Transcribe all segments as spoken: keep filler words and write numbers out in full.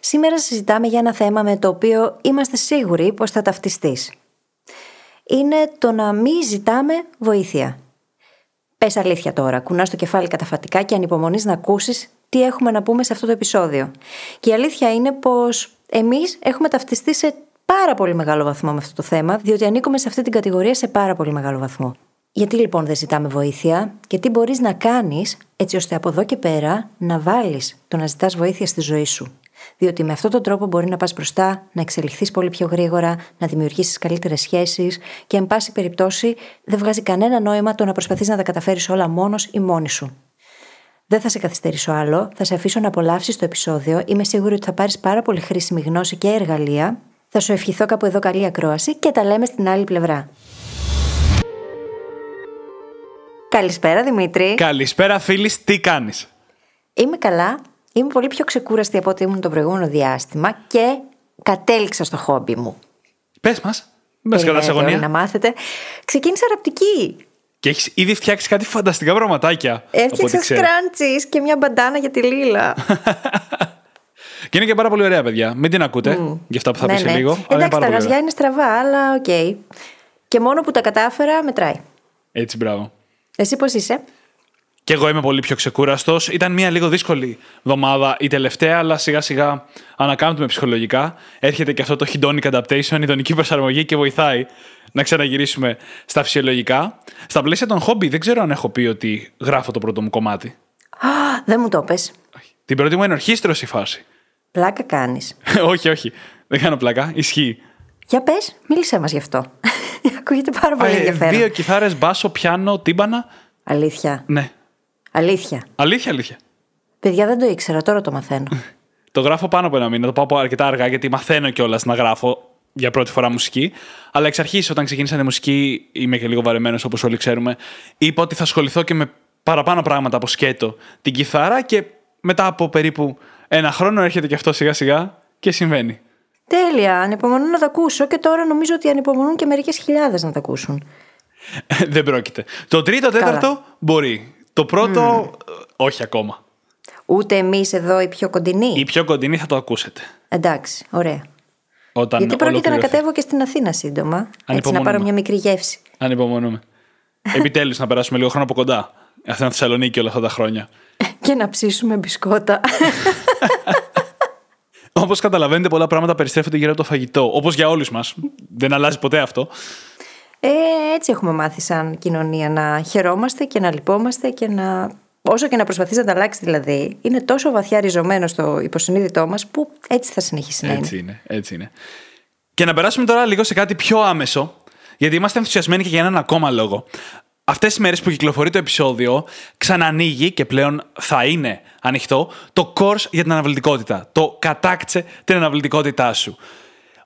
Σήμερα συζητάμε για ένα θέμα με το οποίο είμαστε σίγουροι πως θα ταυτιστείς. Είναι το να μην ζητάμε βοήθεια. Πες αλήθεια τώρα, κουνάς το κεφάλι καταφατικά και ανυπομονείς να ακούσεις τι έχουμε να πούμε σε αυτό το επεισόδιο. Και η αλήθεια είναι πως εμείς έχουμε ταυτιστεί σε πάρα πολύ μεγάλο βαθμό με αυτό το θέμα, διότι ανήκουμε σε αυτή την κατηγορία σε πάρα πολύ μεγάλο βαθμό. Γιατί λοιπόν δεν ζητάμε βοήθεια και τι μπορείς να κάνεις έτσι ώστε από εδώ και πέρα να βάλεις το να ζητάς βοήθεια στη ζωή σου. Διότι με αυτόν τον τρόπο μπορεί να πας μπροστά, να εξελιχθείς πολύ πιο γρήγορα, να δημιουργήσεις καλύτερες σχέσεις και, εν πάση περιπτώσει, δεν βγάζει κανένα νόημα το να προσπαθείς να τα καταφέρεις όλα μόνος ή μόνη σου. Δεν θα σε καθυστερήσω άλλο, θα σε αφήσω να απολαύσεις το επεισόδιο. Είμαι σίγουρη ότι θα πάρεις πάρα πολύ χρήσιμη γνώση και εργαλεία. Θα σου ευχηθώ κάπου εδώ καλή ακρόαση και τα λέμε στην άλλη πλευρά. Καλησπέρα Δημήτρη. Καλησπέρα Φίλης, τι κάνεις? Είμαι καλά. Είμαι πολύ πιο ξεκούραστη από ό,τι ήμουν το προηγούμενο διάστημα και κατέληξα στο χόμπι μου. Πες μας, με σκαλάς αγωνία. Να μάθετε. Ξεκίνησα ραπτική. Και έχεις ήδη φτιάξει κάτι φανταστικά πραγματάκια. Έφτιαξα σκράντσις και μια μπαντάνα για τη Λίλα. Και είναι και πάρα πολύ ωραία, παιδιά. Μην την ακούτε, mm. για αυτά που θα ναι, πει ναι. σε λίγο. Εντάξει, τα γαζιά είναι στραβά, αλλά οκ. Okay. Και μόνο που τα κατάφερα μετράει. Έτσι, μπράβο. Εσύ πώς είσαι? Και εγώ είμαι πολύ πιο ξεκούραστος. Ήταν μια λίγο δύσκολη εβδομάδα η τελευταία, αλλά σιγά σιγά ανακάμπτουμε ψυχολογικά. Έρχεται και αυτό το Hedonic Adaptation, ειδονική προσαρμογή, και βοηθάει να ξαναγυρίσουμε στα φυσιολογικά. Στα πλαίσια των χόμπι, δεν ξέρω αν έχω πει ότι γράφω το πρώτο μου κομμάτι. Α, δεν μου το πες. Την πρώτη μου είναι ορχήστρωση φάση. Πλάκα κάνεις? Όχι, όχι. Δεν κάνω πλάκα. Ισχύει. Για πες, μίλησέ μας γι' αυτό. Ακούγεται πάρα πολύ ενδιαφέρον. Δύο κιθάρες, μπάσο, πιάνο, τύμπανα. Αλήθεια? Ναι. Αλήθεια. Αλήθεια, αλήθεια. Παιδιά, δεν το ήξερα, τώρα το μαθαίνω. Το γράφω πάνω από ένα μήνα, το πάω αρκετά αργά γιατί μαθαίνω κιόλας να γράφω για πρώτη φορά μουσική. Αλλά εξ αρχής, όταν ξεκίνησα τη μουσική, είμαι και λίγο βαρεμένος όπως όλοι ξέρουμε. Είπα ότι θα ασχοληθώ και με παραπάνω πράγματα από σκέτο την κιθάρα και μετά από περίπου ένα χρόνο έρχεται και αυτό σιγά σιγά και συμβαίνει. Τέλεια, ανυπομονώ να τα ακούσω και τώρα νομίζω ότι ανυπομονούν και μερικές χιλιάδες να τα ακούσουν. Δεν πρόκειται. Το τρίτο, τέταρτο Καλά. Μπορεί. Το πρώτο, mm. όχι ακόμα. Ούτε εμείς εδώ οι πιο κοντινοί. Οι πιο κοντινοί θα το ακούσετε. Εντάξει, ωραία. Όταν Γιατί πρόκειται να κατέβω και στην Αθήνα σύντομα. Έτσι, να πάρω μια μικρή γεύση. Ανυπομονούμε. Επιτέλους να περάσουμε λίγο χρόνο από κοντά. Αθήνα, Θεσσαλονίκη, όλα αυτά τα χρόνια. Και να ψήσουμε μπισκότα. Όπως καταλαβαίνετε, πολλά πράγματα περιστρέφονται γύρω από το φαγητό. Όπως για όλους μας. Δεν αλλάζει ποτέ αυτό. Ε, έτσι έχουμε μάθει σαν κοινωνία να χαιρόμαστε και να λυπόμαστε και να... όσο και να προσπαθείς να τα αλλάξεις δηλαδή, είναι τόσο βαθιά ριζωμένο στο υποσυνείδητό μας που έτσι θα συνεχίσει να είναι. Έτσι είναι, έτσι είναι. Και να περάσουμε τώρα λίγο σε κάτι πιο άμεσο, γιατί είμαστε ενθουσιασμένοι και για έναν ακόμα λόγο. Αυτές τις μέρες που κυκλοφορεί το επεισόδιο, ξανανοίγει και πλέον θα είναι ανοιχτό το course για την αναβλητικότητα. Το κατάκτησε την αναβλητικότητά σου.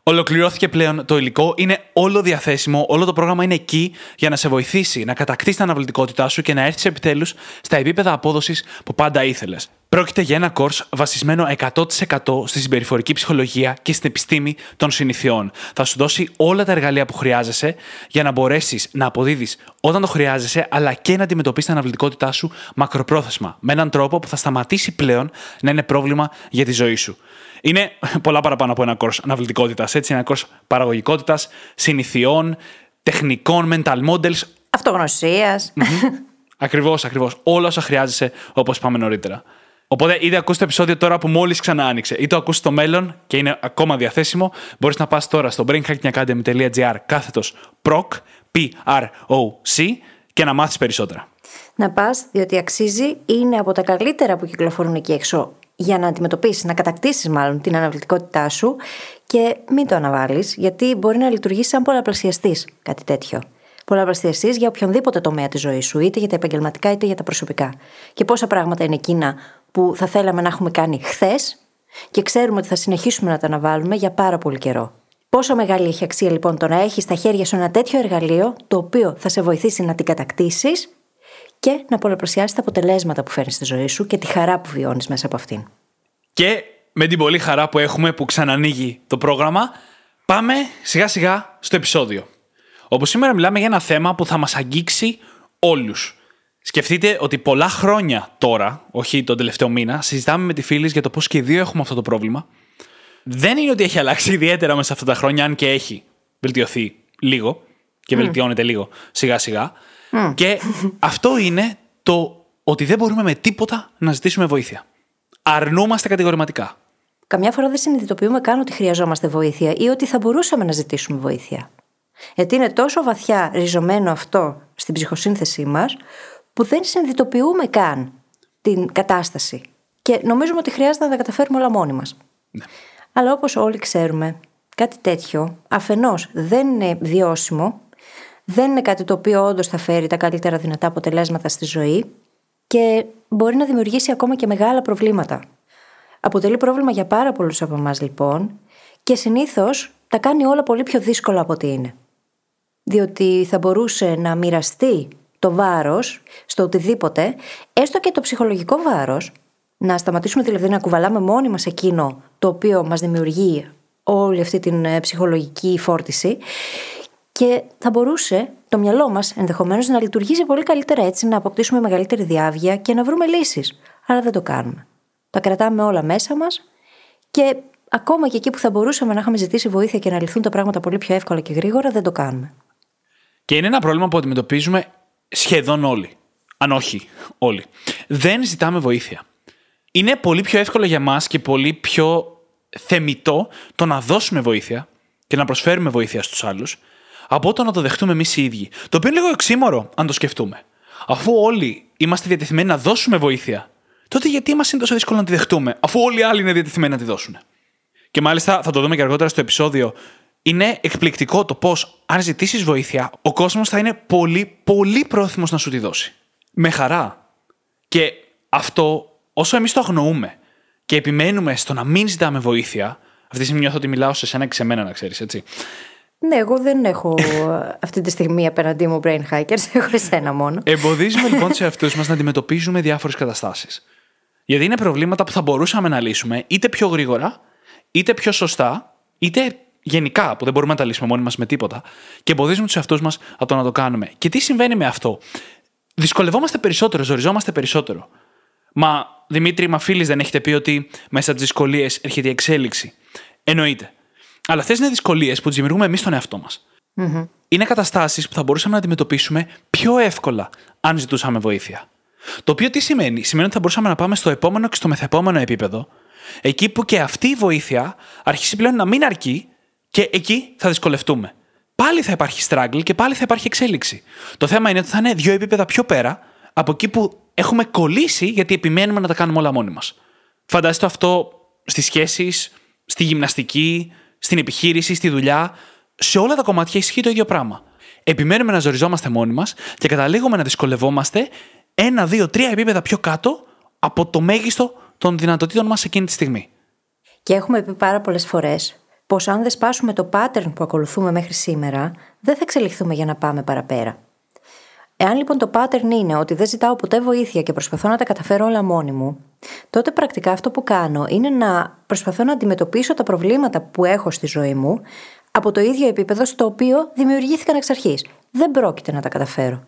Ολοκληρώθηκε πλέον το υλικό, είναι όλο διαθέσιμο, όλο το πρόγραμμα είναι εκεί για να σε βοηθήσει να κατακτήσεις την αναβλητικότητά σου και να έρθεις επιτέλους στα επίπεδα απόδοσης που πάντα ήθελες. Πρόκειται για ένα κόρς βασισμένο εκατό τοις εκατό στη συμπεριφορική ψυχολογία και στην επιστήμη των συνηθιών. Θα σου δώσει όλα τα εργαλεία που χρειάζεσαι για να μπορέσεις να αποδίδεις όταν το χρειάζεσαι, αλλά και να αντιμετωπίσεις την αναβλητικότητά σου μακροπρόθεσμα, με έναν τρόπο που θα σταματήσει πλέον να είναι πρόβλημα για τη ζωή σου. Είναι πολλά παραπάνω από ένα κόρς αναβλητικότητας, έτσι. Ένα κόρς παραγωγικότητας, συνηθιών, τεχνικών, mental models. Αυτογνωσίας. Mm-hmm. Ακριβώς, ακριβώς. Όλα όσα χρειάζεσαι, όπως είπαμε νωρίτερα. Οπότε, είτε ακούς το επεισόδιο τώρα που μόλις ξανά άνοιξε, είτε το ακούς στο μέλλον και είναι ακόμα διαθέσιμο, μπορείς να πας τώρα στο brainhackingacademy.gr κάθετος proc, P R O C, και να μάθεις περισσότερα. Να πας, διότι αξίζει, είναι από τα καλύτερα που κυκλοφορούν εκεί έξω. Για να αντιμετωπίσεις, να κατακτήσεις μάλλον την αναβλητικότητά σου και μην το αναβάλεις, γιατί μπορεί να λειτουργήσει σαν πολλαπλασιαστής κάτι τέτοιο. Πολλαπλασιαστής για οποιονδήποτε τομέα της ζωής σου, είτε για τα επαγγελματικά είτε για τα προσωπικά. Και πόσα πράγματα είναι εκείνα που θα θέλαμε να έχουμε κάνει χθες και ξέρουμε ότι θα συνεχίσουμε να τα αναβάλουμε για πάρα πολύ καιρό. Πόσο μεγάλη έχει αξία λοιπόν το να έχεις στα χέρια σου ένα τέτοιο εργαλείο, το οποίο θα σε βοηθήσει να την κατακτήσεις και να πολλαπλασιάσεις τα αποτελέσματα που φέρνεις στη ζωή σου και τη χαρά που βιώνεις μέσα από αυτήν. Και με την πολύ χαρά που έχουμε που ξανανοίγει το πρόγραμμα, πάμε σιγά σιγά στο επεισόδιο. Όπως σήμερα μιλάμε για ένα θέμα που θα μας αγγίξει όλους. Σκεφτείτε ότι πολλά χρόνια τώρα, όχι τον τελευταίο μήνα, συζητάμε με τη Φίλης για το πώς και οι δύο έχουμε αυτό το πρόβλημα. Δεν είναι ότι έχει αλλάξει ιδιαίτερα μέσα αυτά τα χρόνια, αν και έχει βελτιωθεί λίγο και mm. βελτιώνεται λίγο σιγά σιγά. Mm. Και αυτό είναι το ότι δεν μπορούμε με τίποτα να ζητήσουμε βοήθεια. Αρνούμαστε κατηγορηματικά. Καμιά φορά δεν συνειδητοποιούμε καν ότι χρειαζόμαστε βοήθεια ή ότι θα μπορούσαμε να ζητήσουμε βοήθεια. Γιατί είναι τόσο βαθιά ριζωμένο αυτό στην ψυχοσύνθεσή μας, που δεν συνειδητοποιούμε καν την κατάσταση. Και νομίζουμε ότι χρειάζεται να τα καταφέρουμε όλα μόνοι μας. Ναι. Αλλά όπως όλοι ξέρουμε, κάτι τέτοιο αφενός δεν είναι βιώσιμο, δεν είναι κάτι το οποίο όντως θα φέρει τα καλύτερα δυνατά αποτελέσματα στη ζωή και μπορεί να δημιουργήσει ακόμα και μεγάλα προβλήματα. Αποτελεί πρόβλημα για πάρα πολλούς από εμάς λοιπόν και συνήθως τα κάνει όλα πολύ πιο δύσκολα από ό,τι είναι. Διότι θα μπορούσε να μοιραστεί το βάρος στο οτιδήποτε, έστω και το ψυχολογικό βάρος, να σταματήσουμε δηλαδή να κουβαλάμε μόνοι μας εκείνο το οποίο μας δημιουργεί όλη αυτή την ψυχολογική φόρτιση και θα μπορούσε το μυαλό μας ενδεχομένως να λειτουργήσει πολύ καλύτερα έτσι, να αποκτήσουμε μεγαλύτερη διάβγεια και να βρούμε λύσεις. Αλλά δεν το κάνουμε. Τα κρατάμε όλα μέσα μας και ακόμα και εκεί που θα μπορούσαμε να είχαμε ζητήσει βοήθεια και να λυθούν τα πράγματα πολύ πιο εύκολα και γρήγορα, δεν το κάνουμε. Και είναι ένα πρόβλημα που αντιμετωπίζουμε σχεδόν όλοι. Αν όχι όλοι. Δεν ζητάμε βοήθεια. Είναι πολύ πιο εύκολο για μας και πολύ πιο θεμιτό το να δώσουμε βοήθεια και να προσφέρουμε βοήθεια στους άλλους από το να το δεχτούμε εμείς οι ίδιοι. Το οποίο είναι λίγο οξύμορο, αν το σκεφτούμε. Αφού όλοι είμαστε διατεθειμένοι να δώσουμε βοήθεια, τότε γιατί μας είναι τόσο δύσκολο να τη δεχτούμε, αφού όλοι οι άλλοι είναι διατεθειμένοι να τη δώσουν. Και μάλιστα θα το δούμε και αργότερα στο επεισόδιο. Είναι εκπληκτικό το πώς, αν ζητήσεις βοήθεια, ο κόσμος θα είναι πολύ, πολύ πρόθυμος να σου τη δώσει. Με χαρά. Και αυτό. Όσο εμείς το αγνοούμε και επιμένουμε στο να μην ζητάμε βοήθεια, αυτή τη στιγμή νιώθω ότι μιλάω σε σένα και σε μένα, να ξέρεις, έτσι. Ναι, εγώ δεν έχω αυτή τη στιγμή απέναντί μου brain hackers, έχω εσένα μόνο. Εμποδίζουμε λοιπόν σε αυτούς μας να αντιμετωπίζουμε διάφορες καταστάσεις. Γιατί είναι προβλήματα που θα μπορούσαμε να λύσουμε είτε πιο γρήγορα, είτε πιο σωστά, είτε γενικά που δεν μπορούμε να τα λύσουμε μόνοι μας με τίποτα. Και εμποδίζουμε τους εαυτούς μας από το να το κάνουμε. Και τι συμβαίνει με αυτό? Δυσκολευόμαστε περισσότερο, ζοριζόμαστε περισσότερο. Μα Δημήτρη, μα Φίλης, δεν έχετε πει ότι μέσα από τις δυσκολίες έρχεται η εξέλιξη? Εννοείται. Αλλά αυτές είναι δυσκολίες που τις δημιουργούμε εμείς στον εαυτό μας. Mm-hmm. Είναι καταστάσεις που θα μπορούσαμε να αντιμετωπίσουμε πιο εύκολα αν ζητούσαμε βοήθεια. Το οποίο τι σημαίνει? Σημαίνει ότι θα μπορούσαμε να πάμε στο επόμενο και στο μεθεπόμενο επίπεδο, εκεί που και αυτή η βοήθεια αρχίσει πλέον να μην αρκεί και εκεί θα δυσκολευτούμε. Πάλι θα υπάρχει struggle και πάλι θα υπάρχει εξέλιξη. Το θέμα είναι ότι θα είναι δύο επίπεδα πιο πέρα από εκεί που έχουμε κολλήσει γιατί επιμένουμε να τα κάνουμε όλα μόνοι μας. Φαντάζεστε αυτό στις σχέσεις, στη γυμναστική, στην επιχείρηση, στη δουλειά. Σε όλα τα κομμάτια ισχύει το ίδιο πράγμα. Επιμένουμε να ζοριζόμαστε μόνοι μας και καταλήγουμε να δυσκολευόμαστε ένα, δύο, τρία επίπεδα πιο κάτω από το μέγιστο των δυνατοτήτων μας εκείνη τη στιγμή. Και έχουμε πει πάρα πολλές φορές πως αν δεν σπάσουμε το pattern που ακολουθούμε μέχρι σήμερα, δεν θα εξελιχθούμε για να πάμε παραπέρα. Εάν λοιπόν το pattern είναι ότι δεν ζητάω ποτέ βοήθεια και προσπαθώ να τα καταφέρω όλα μόνη μου, τότε πρακτικά αυτό που κάνω είναι να προσπαθώ να αντιμετωπίσω τα προβλήματα που έχω στη ζωή μου από το ίδιο επίπεδο στο οποίο δημιουργήθηκαν εξ αρχής. Δεν πρόκειται να τα καταφέρω.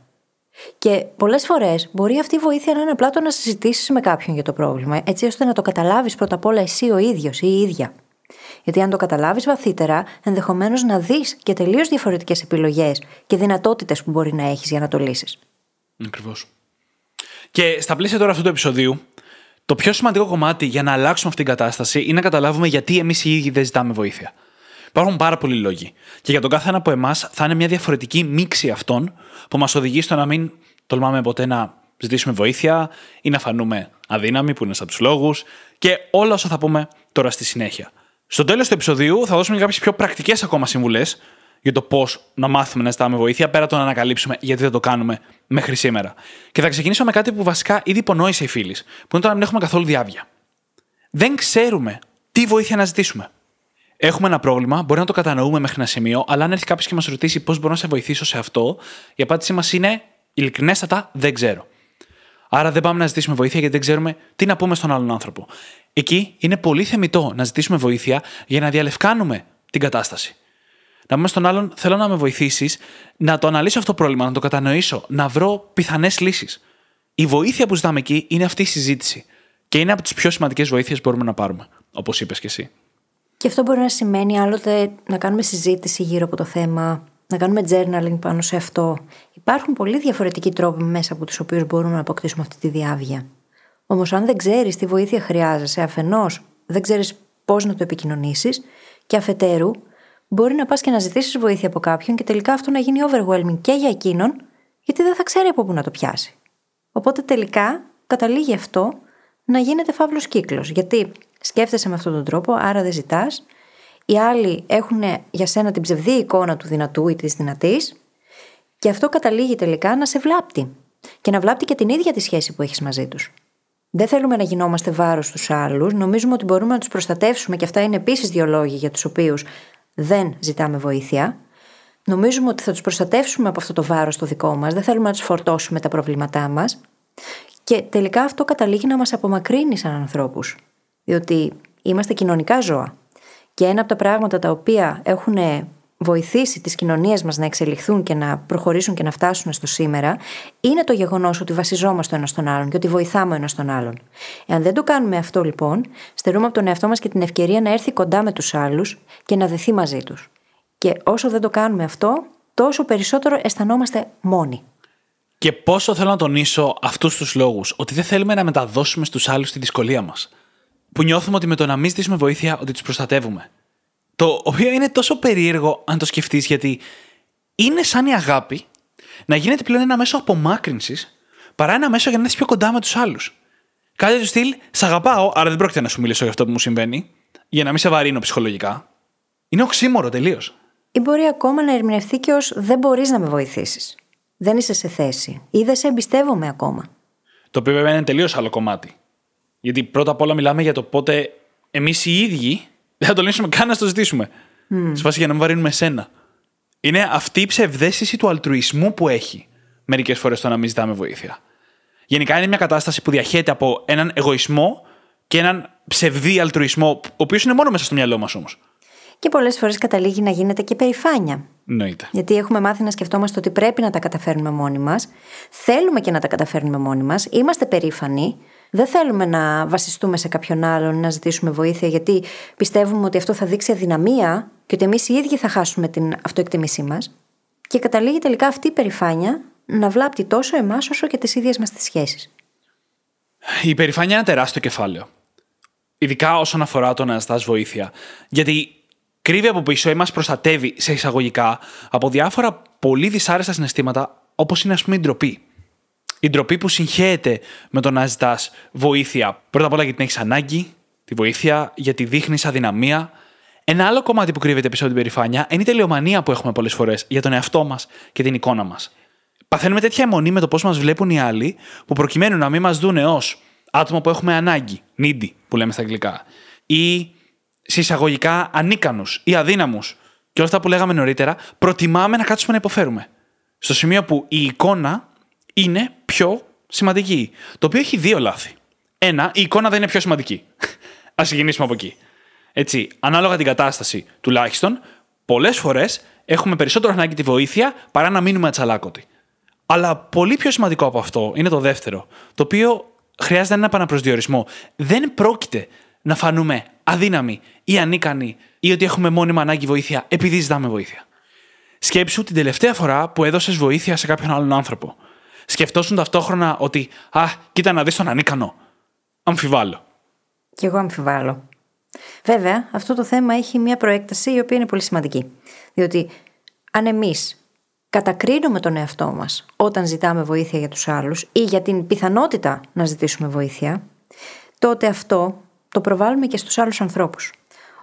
Και πολλές φορές μπορεί αυτή η βοήθεια να είναι απλά το να συζητήσεις με κάποιον για το πρόβλημα, έτσι ώστε να το καταλάβεις πρώτα απ' όλα εσύ ο ίδιος ή η ίδια. Γιατί αν το καταλάβεις βαθύτερα, ενδεχομένως να δεις και τελείως διαφορετικές επιλογές και δυνατότητες που μπορεί να έχεις για να το λύσεις. Ακριβώς. Και στα πλαίσια τώρα αυτού του επεισοδίου, το πιο σημαντικό κομμάτι για να αλλάξουμε αυτή την κατάσταση είναι να καταλάβουμε γιατί εμείς οι ίδιοι δεν ζητάμε βοήθεια. Υπάρχουν πάρα πολλοί λόγοι. Και για τον κάθε ένα από εμάς θα είναι μια διαφορετική μίξη αυτών που μας οδηγεί στο να μην τολμάμε ποτέ να ζητήσουμε βοήθεια ή να φανούμε αδύναμοι, που είναι σαν τους λόγους, και όλα όσα θα πούμε τώρα στη συνέχεια. Στο τέλος του επεισοδίου θα δώσουμε κάποιες πιο πρακτικές ακόμα συμβουλές για το πώς να μάθουμε να ζητάμε βοήθεια, πέρα το να ανακαλύψουμε γιατί δεν το κάνουμε μέχρι σήμερα. Και θα ξεκινήσω με κάτι που βασικά ήδη υπονόησε η Φίλης, που είναι το να μην έχουμε καθόλου διάβγεια. Δεν ξέρουμε τι βοήθεια να ζητήσουμε. Έχουμε ένα πρόβλημα, μπορεί να το κατανοούμε μέχρι ένα σημείο, αλλά αν έρθει κάποιος και μας ρωτήσει πώς μπορώ να σε βοηθήσω σε αυτό, η απάντησή μας είναι ειλικρινέστατα δεν ξέρω. Άρα δεν πάμε να ζητήσουμε βοήθεια γιατί δεν ξέρουμε τι να πούμε στον άλλον άνθρωπο. Εκεί είναι πολύ θεμιτό να ζητήσουμε βοήθεια για να διαλευκάνουμε την κατάσταση. Να πούμε στον άλλον: θέλω να με βοηθήσεις να το αναλύσω αυτό το πρόβλημα, να το κατανοήσω, να βρω πιθανές λύσεις. Η βοήθεια που ζητάμε εκεί είναι αυτή η συζήτηση. Και είναι από τις πιο σημαντικές βοήθειες που μπορούμε να πάρουμε, όπως είπες και εσύ. Και αυτό μπορεί να σημαίνει άλλοτε να κάνουμε συζήτηση γύρω από το θέμα, να κάνουμε journaling πάνω σε αυτό. Υπάρχουν πολλοί διαφορετικοί τρόποι μέσα από τους οποίους μπορούμε να αποκτήσουμε αυτή τη διάβγεια. Όμως, αν δεν ξέρεις τι βοήθεια χρειάζεσαι, αφενός δεν ξέρεις πώς να το επικοινωνήσεις, και αφετέρου, μπορεί να πας και να ζητήσεις βοήθεια από κάποιον και τελικά αυτό να γίνει overwhelming και για εκείνον, γιατί δεν θα ξέρει από πού να το πιάσει. Οπότε τελικά καταλήγει αυτό να γίνεται φαύλος κύκλος. Γιατί σκέφτεσαι με αυτόν τον τρόπο, άρα δεν ζητάς. Οι άλλοι έχουν για σένα την ψευδή εικόνα του δυνατού ή της δυνατής, και αυτό καταλήγει τελικά να σε βλάπτει. Και να βλάπτει και την ίδια τη σχέση που έχεις μαζί τους. Δεν θέλουμε να γινόμαστε βάρος στους άλλους. Νομίζουμε ότι μπορούμε να τους προστατεύσουμε, και αυτά είναι επίσης δύο λόγοι για τους οποίους δεν ζητάμε βοήθεια. Νομίζουμε ότι θα τους προστατεύσουμε από αυτό το βάρος το δικό μας, δεν θέλουμε να τους φορτώσουμε τα προβλήματά μας. Και τελικά αυτό καταλήγει να μας απομακρύνει σαν ανθρώπους. Διότι είμαστε κοινωνικά ζώα. Και ένα από τα πράγματα τα οποία έχουν βοηθήσει τις κοινωνίες μας να εξελιχθούν και να προχωρήσουν και να φτάσουν στο σήμερα, είναι το γεγονός ότι βασιζόμαστε ο ένας στον άλλον και ότι βοηθάμε ο ένας τον άλλον. Εάν δεν το κάνουμε αυτό, λοιπόν, στερούμε από τον εαυτό μας και την ευκαιρία να έρθει κοντά με τους άλλους και να δεθεί μαζί τους. Και όσο δεν το κάνουμε αυτό, τόσο περισσότερο αισθανόμαστε μόνοι. Και πόσο θέλω να τονίσω αυτούς τους λόγους, ότι δεν θέλουμε να μεταδώσουμε στους άλλους τη δυσκολία μας. Που νιώθουμε ότι με το να μην ζητήσουμε βοήθεια, ότι τους προστατεύουμε. Το οποίο είναι τόσο περίεργο αν το σκεφτείς, γιατί είναι σαν η αγάπη να γίνεται πλέον ένα μέσο απομάκρυνσης παρά ένα μέσο για να είσαι πιο κοντά με τους άλλους. Κάτι του στυλ, σ' αγαπάω, άρα δεν πρόκειται να σου μιλήσω για αυτό που μου συμβαίνει, για να μην σε βαρύνω ψυχολογικά. Είναι οξύμορο τελείως. Ή μπορεί ακόμα να ερμηνευτεί και ως δεν μπορείς να με βοηθήσεις. Δεν είσαι σε θέση. Ή δεν σε εμπιστεύομαι ακόμα. Το οποίο βέβαια είναι τελείως άλλο κομμάτι. Γιατί πρώτα απ' όλα μιλάμε για το πότε εμείς οι ίδιοι δεν θα το λύσουμε καν να το ζητήσουμε. Mm. Σε φάση για να μην βαρύνουμε εσένα. Είναι αυτή η ψευδαίσθηση του αλτρουισμού που έχει μερικές φορές το να μην ζητάμε βοήθεια. Γενικά είναι μια κατάσταση που διαχέεται από έναν εγωισμό και έναν ψευδή αλτρουισμό, ο οποίος είναι μόνο μέσα στο μυαλό μας όμως. Και πολλές φορές καταλήγει να γίνεται και περηφάνεια. Νοείται. Γιατί έχουμε μάθει να σκεφτόμαστε ότι πρέπει να τα καταφέρνουμε μόνοι μας. Θέλουμε και να τα καταφέρνουμε μόνοι μας. Είμαστε περήφανοι. Δεν θέλουμε να βασιστούμε σε κάποιον άλλον, να ζητήσουμε βοήθεια, γιατί πιστεύουμε ότι αυτό θα δείξει αδυναμία και ότι εμείς οι ίδιοι θα χάσουμε την αυτοεκτίμησή μας. Και καταλήγει τελικά αυτή η περηφάνεια να βλάπτει τόσο εμάς όσο και τις ίδιες μας τις σχέσεις. Η περηφάνεια είναι ένα τεράστιο κεφάλαιο. Ειδικά όσον αφορά το να ζητάς βοήθεια. Γιατί κρύβει από πίσω ή μας προστατεύει σε εισαγωγικά από διάφορα πολύ δυσάρεστα συναισθήματα, όπως είναι ας πούμε η ντροπή. Η ντροπή που συγχέεται με το να ζητάς βοήθεια. Πρώτα απ' όλα γιατί την έχεις ανάγκη, τη βοήθεια, γιατί δείχνεις αδυναμία. Ένα άλλο κομμάτι που κρύβεται πίσω από την περηφάνεια είναι η τελειομανία που έχουμε πολλές φορές για τον εαυτό μας και την εικόνα μας. Παθαίνουμε τέτοια αιμονή με το πώς μας βλέπουν οι άλλοι, που προκειμένου να μην μας δούνε ως άτομα που έχουμε ανάγκη, needy που λέμε στα αγγλικά, ή σε εισαγωγικά ανίκανους ή αδύναμους, και όλα αυτά που λέγαμε νωρίτερα, προτιμάμε να κάτσουμε να υποφέρουμε. Στο σημείο που η εικόνα είναι πιο σημαντική. Το οποίο έχει δύο λάθη. Ένα, η εικόνα δεν είναι πιο σημαντική. Ας ξεκινήσουμε από εκεί. Έτσι, ανάλογα την κατάσταση τουλάχιστον, πολλές φορές έχουμε περισσότερο ανάγκη τη βοήθεια παρά να μείνουμε ατσαλάκωτοι. Αλλά πολύ πιο σημαντικό από αυτό είναι το δεύτερο, το οποίο χρειάζεται ένα επαναπροσδιορισμό. Δεν πρόκειται να φανούμε αδύναμοι ή ανίκανοι ή ότι έχουμε μόνιμα ανάγκη βοήθεια επειδή ζητάμε βοήθεια. Σκέψου την τελευταία φορά που έδωσες βοήθεια σε κάποιον άλλον άνθρωπο. Σκεφτόσουν ταυτόχρονα ότι «Α, κοίτα να δεις τον ανίκανο». Αμφιβάλλω. Κι εγώ αμφιβάλλω. Βέβαια, αυτό το θέμα έχει μια προέκταση η οποία είναι πολύ σημαντική. Διότι αν εμείς κατακρίνουμε τον εαυτό μας όταν ζητάμε βοήθεια για τους άλλους ή για την πιθανότητα να ζητήσουμε βοήθεια, τότε αυτό το προβάλλουμε και στους άλλους ανθρώπους.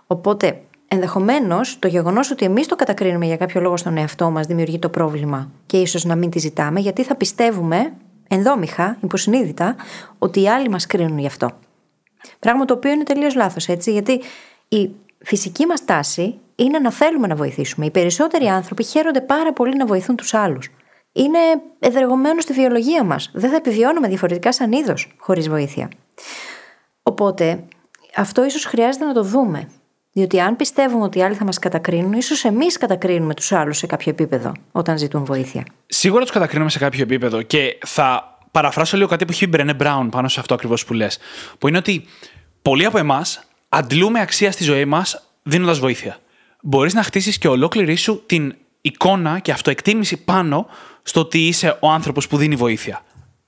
Οπότε, ενδεχομένως, το γεγονός ότι εμείς το κατακρίνουμε για κάποιο λόγο στον εαυτό μας δημιουργεί το πρόβλημα και ίσως να μην τη ζητάμε, γιατί θα πιστεύουμε ενδόμηχα, υποσυνείδητα, ότι οι άλλοι μας κρίνουν γι' αυτό. Πράγμα το οποίο είναι τελείως λάθος, έτσι, γιατί η φυσική μας τάση είναι να θέλουμε να βοηθήσουμε. Οι περισσότεροι άνθρωποι χαίρονται πάρα πολύ να βοηθούν τους άλλους. Είναι εδρεγωμένο στη βιολογία μας. Δεν θα επιβιώνουμε διαφορετικά σαν είδος χωρίς βοήθεια. Οπότε αυτό ίσως χρειάζεται να το δούμε. Διότι αν πιστεύουμε ότι οι άλλοι θα μας κατακρίνουν, ίσως εμείς κατακρίνουμε τους άλλους σε κάποιο επίπεδο όταν ζητούν βοήθεια. Σίγουρα τους κατακρίνουμε σε κάποιο επίπεδο. Και θα παραφράσω λίγο κάτι που έχει πει η Brené Brown πάνω σε αυτό ακριβώς που λες. Που είναι ότι πολλοί από εμάς αντλούμε αξία στη ζωή μας δίνοντας βοήθεια. Μπορείς να χτίσεις και ολόκληρη σου την εικόνα και αυτοεκτίμηση πάνω στο ότι είσαι ο άνθρωπος που δίνει βοήθεια.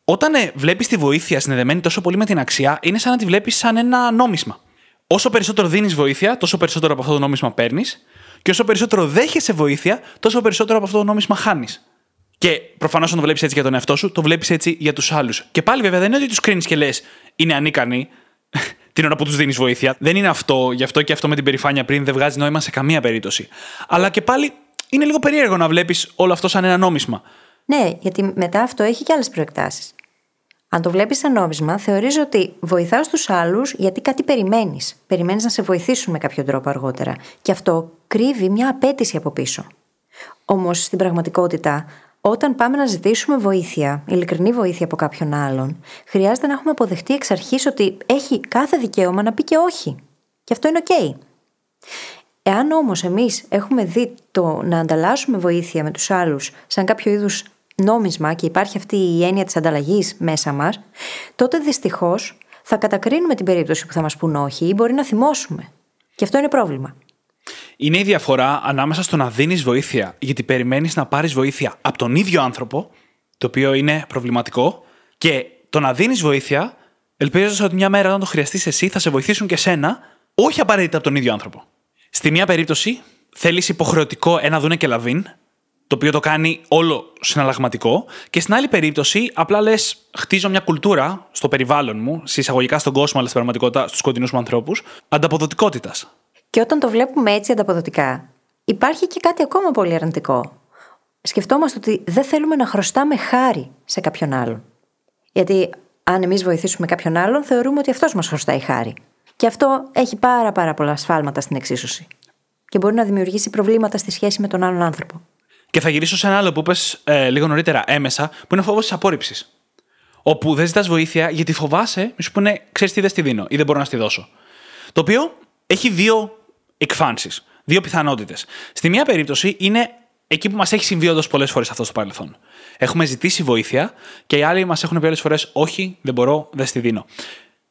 Όταν ε, βλέπεις τη βοήθεια συνδεδεμένη τόσο πολύ με την αξία, είναι σαν να τη βλέπεις σαν ένα νόμισμα. Όσο περισσότερο δίνεις βοήθεια, τόσο περισσότερο από αυτό το νόμισμα παίρνεις, και όσο περισσότερο δέχεσαι βοήθεια, τόσο περισσότερο από αυτό το νόμισμα χάνεις. Και προφανώς όταν το βλέπεις έτσι για τον εαυτό σου, το βλέπεις έτσι για τους άλλους. Και πάλι βέβαια δεν είναι ότι τους κρίνεις και λες είναι ανίκανοι την ώρα που τους δίνεις βοήθεια. Δεν είναι αυτό, γι' αυτό και αυτό με την περηφάνεια πριν δεν βγάζει νόημα σε καμία περίπτωση. Αλλά και πάλι είναι λίγο περίεργο να βλέπεις όλο αυτό σαν ένα νόμισμα. Ναι, γιατί μετά αυτό έχει και άλλες προεκτάσεις. Αν το βλέπεις σαν νόμισμα, θεωρείς ότι βοηθάς τους άλλους γιατί κάτι περιμένεις. Περιμένεις να σε βοηθήσουν με κάποιο τρόπο αργότερα. Και αυτό κρύβει μια απέτηση από πίσω. Όμως στην πραγματικότητα, όταν πάμε να ζητήσουμε βοήθεια, ειλικρινή βοήθεια από κάποιον άλλον, χρειάζεται να έχουμε αποδεχτεί εξ αρχής ότι έχει κάθε δικαίωμα να πει και όχι. Και αυτό είναι οκ. Εάν όμως εμείς έχουμε δει το να ανταλλάσσουμε βοήθεια με τους άλλους σαν κάποιο είδους νόμισμα και υπάρχει αυτή η έννοια της ανταλλαγής μέσα μας, τότε δυστυχώς θα κατακρίνουμε την περίπτωση που θα μας πούν όχι ή μπορεί να θυμώσουμε. Και αυτό είναι πρόβλημα. Είναι η διαφορά ανάμεσα στο να δίνεις βοήθεια γιατί περιμένεις να πάρεις βοήθεια από τον ίδιο άνθρωπο, το οποίο είναι προβληματικό, και το να δίνεις βοήθεια ελπίζοντας ότι μια μέρα όταν το χρειαστείς εσύ θα σε βοηθήσουν και σένα, όχι απαραίτητα από τον ίδιο άνθρωπο. Στη μία περίπτωση θέλεις υποχρεωτικό ένα δούνε και λαβίν, το οποίο το κάνει όλο συναλλαγματικό, και στην άλλη περίπτωση απλά λες χτίζω μια κουλτούρα στο περιβάλλον μου, συσσαγωγικά στον κόσμο, αλλά στην πραγματικότητα στους κοντινούς μου ανθρώπους, ανταποδοτικότητας. Και όταν το βλέπουμε έτσι ανταποδοτικά, υπάρχει και κάτι ακόμα πολύ αρνητικό. Σκεφτόμαστε ότι δεν θέλουμε να χρωστάμε χάρη σε κάποιον άλλον. Γιατί αν εμείς βοηθήσουμε κάποιον άλλον, θεωρούμε ότι αυτός μας χρωστάει χάρη. Και αυτό έχει πάρα, πάρα πολλά σφάλματα στην εξίσωση. Και μπορεί να δημιουργήσει προβλήματα στη σχέση με τον άλλον άνθρωπο. Και θα γυρίσω σε ένα άλλο που είπες ε, λίγο νωρίτερα, έμεσα, που είναι ο φόβος της απόρριψης. Όπου δεν ζητάς βοήθεια γιατί φοβάσαι, μη σου πούνε, ξέρεις τι, δεν στη δίνω ή δεν μπορώ να στη δώσω. Το οποίο έχει δύο εκφάνσεις, δύο πιθανότητες. Στη μία περίπτωση είναι εκεί που μας έχει συμβεί όντως πολλές φορές αυτό στο παρελθόν. Έχουμε ζητήσει βοήθεια και οι άλλοι μας έχουν πει άλλες φορές, όχι, δεν μπορώ, δεν στη δίνω.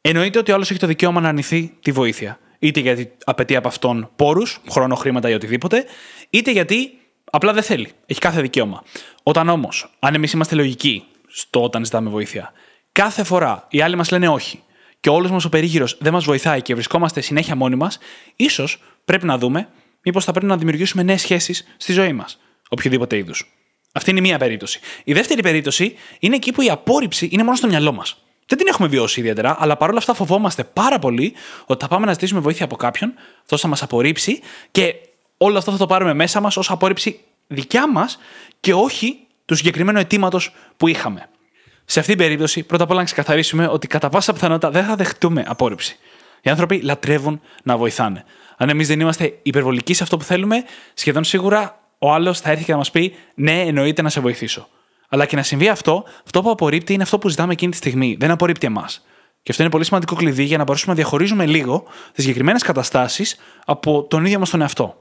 Εννοείται ότι ο άλλος έχει το δικαίωμα να αρνηθεί τη βοήθεια. Είτε γιατί απαιτεί από αυτόν πόρους, χρόνο, χρήματα ή οτιδήποτε, είτε γιατί απλά δεν θέλει. Έχει κάθε δικαίωμα. Όταν όμως, αν εμείς είμαστε λογικοί στο όταν ζητάμε βοήθεια, κάθε φορά οι άλλοι μας λένε όχι και όλος μας ο περίγυρος δεν μας βοηθάει και βρισκόμαστε συνέχεια μόνοι μας, ίσως πρέπει να δούμε μήπως θα πρέπει να δημιουργήσουμε νέες σχέσεις στη ζωή μας, οποιοδήποτε είδους. Αυτή είναι μία περίπτωση. Η δεύτερη περίπτωση είναι εκεί που η απόρριψη είναι μόνο στο μυαλό μας. Δεν την έχουμε βιώσει ιδιαίτερα, αλλά παρόλα αυτά φοβόμαστε πάρα πολύ ότι θα πάμε να ζητήσουμε βοήθεια από κάποιον, αυτός θα μας απορρίψει και όλο αυτό θα το πάρουμε μέσα μας ως απόρριψη δικιά μας και όχι του συγκεκριμένου αιτήματος που είχαμε. Σε αυτή την περίπτωση, πρώτα απ' όλα να ξεκαθαρίσουμε ότι κατά πάσα πιθανότητα δεν θα δεχτούμε απόρριψη. Οι άνθρωποι λατρεύουν να βοηθάνε. Αν εμείς δεν είμαστε υπερβολικοί σε αυτό που θέλουμε, σχεδόν σίγουρα ο άλλος θα έρθει και θα μας πει: ναι, εννοείται να σε βοηθήσω. Αλλά και να συμβεί αυτό, αυτό που απορρίπτει είναι αυτό που ζητάμε εκείνη τη στιγμή. Δεν απορρίπτει εμάς. Και αυτό είναι πολύ σημαντικό κλειδί για να μπορέσουμε να διαχωρίζουμε λίγο τις συγκεκριμένες καταστάσεις από τον ίδιο μας τον εαυτό.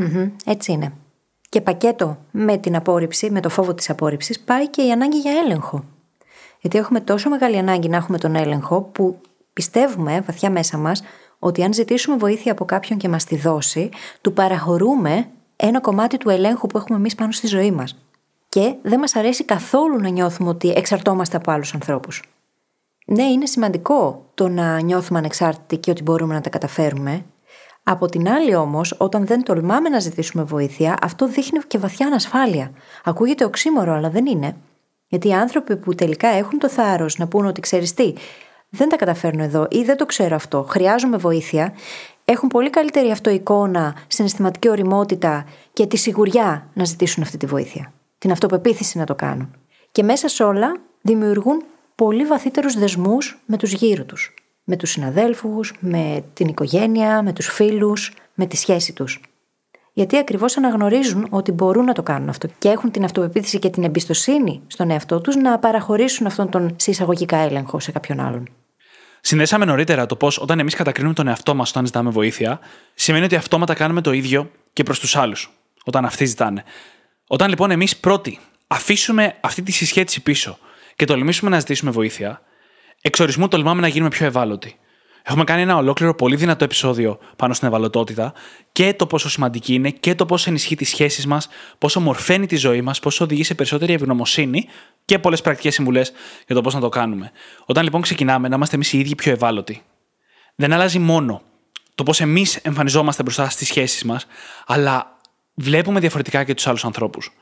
Mm-hmm. Έτσι είναι. Και πακέτο με την απόρριψη, με το φόβο της απόρριψης, πάει και η ανάγκη για έλεγχο. Γιατί έχουμε τόσο μεγάλη ανάγκη να έχουμε τον έλεγχο, που πιστεύουμε βαθιά μέσα μας ότι αν ζητήσουμε βοήθεια από κάποιον και μας τη δώσει, του παραχωρούμε ένα κομμάτι του ελέγχου που έχουμε εμείς πάνω στη ζωή μας. Και δεν μας αρέσει καθόλου να νιώθουμε ότι εξαρτώμαστε από άλλους ανθρώπους. Ναι, είναι σημαντικό το να νιώθουμε ανεξάρτητοι και ότι μπορούμε να τα καταφέρουμε. Από την άλλη όμως, όταν δεν τολμάμε να ζητήσουμε βοήθεια, αυτό δείχνει και βαθιά ανασφάλεια. Ακούγεται οξύμορο, αλλά δεν είναι. Γιατί οι άνθρωποι που τελικά έχουν το θάρρος να πούν ότι ξέρεις τι, δεν τα καταφέρνω εδώ ή δεν το ξέρω αυτό, χρειάζομαι βοήθεια, έχουν πολύ καλύτερη αυτοεικόνα, συναισθηματική ωριμότητα και τη σιγουριά να ζητήσουν αυτή τη βοήθεια. Την αυτοπεποίθηση να το κάνουν. Και μέσα σε όλα δημιουργούν πολύ βαθύτερους δεσμούς με τους γύρω τους. Με τους συναδέλφους, με την οικογένεια, με τους φίλους, με τη σχέση τους. Γιατί ακριβώς αναγνωρίζουν ότι μπορούν να το κάνουν αυτό και έχουν την αυτοπεποίθηση και την εμπιστοσύνη στον εαυτό τους να παραχωρήσουν αυτόν τον εισαγωγικά έλεγχο σε κάποιον άλλον. Συνδέσαμε νωρίτερα το πως όταν εμείς κατακρίνουμε τον εαυτό μας όταν ζητάμε βοήθεια, σημαίνει ότι αυτόματα κάνουμε το ίδιο και προς τους άλλους, όταν αυτοί ζητάνε. Όταν λοιπόν εμείς πρώτοι αφήσουμε αυτή τη συσχέτιση πίσω και τολμήσουμε να ζητήσουμε βοήθεια, εξ ορισμού τολμάμε να γίνουμε πιο ευάλωτοι. Έχουμε κάνει ένα ολόκληρο πολύ δυνατό επεισόδιο πάνω στην ευαλωτότητα και το πόσο σημαντική είναι και το πόσο ενισχύει τις σχέσεις μας, πόσο μορφαίνει τη ζωή μας, πόσο οδηγεί σε περισσότερη ευγνωμοσύνη και πολλές πρακτικές συμβουλές για το πώς να το κάνουμε. Όταν λοιπόν ξεκινάμε να είμαστε εμείς οι ίδιοι πιο ευάλωτοι, δεν αλλάζει μόνο το πώς εμείς εμφανιζόμαστε μπροστά στις σχέσεις μας, αλλά βλέπουμε διαφορετικά και τους άλλους ανθρώπους.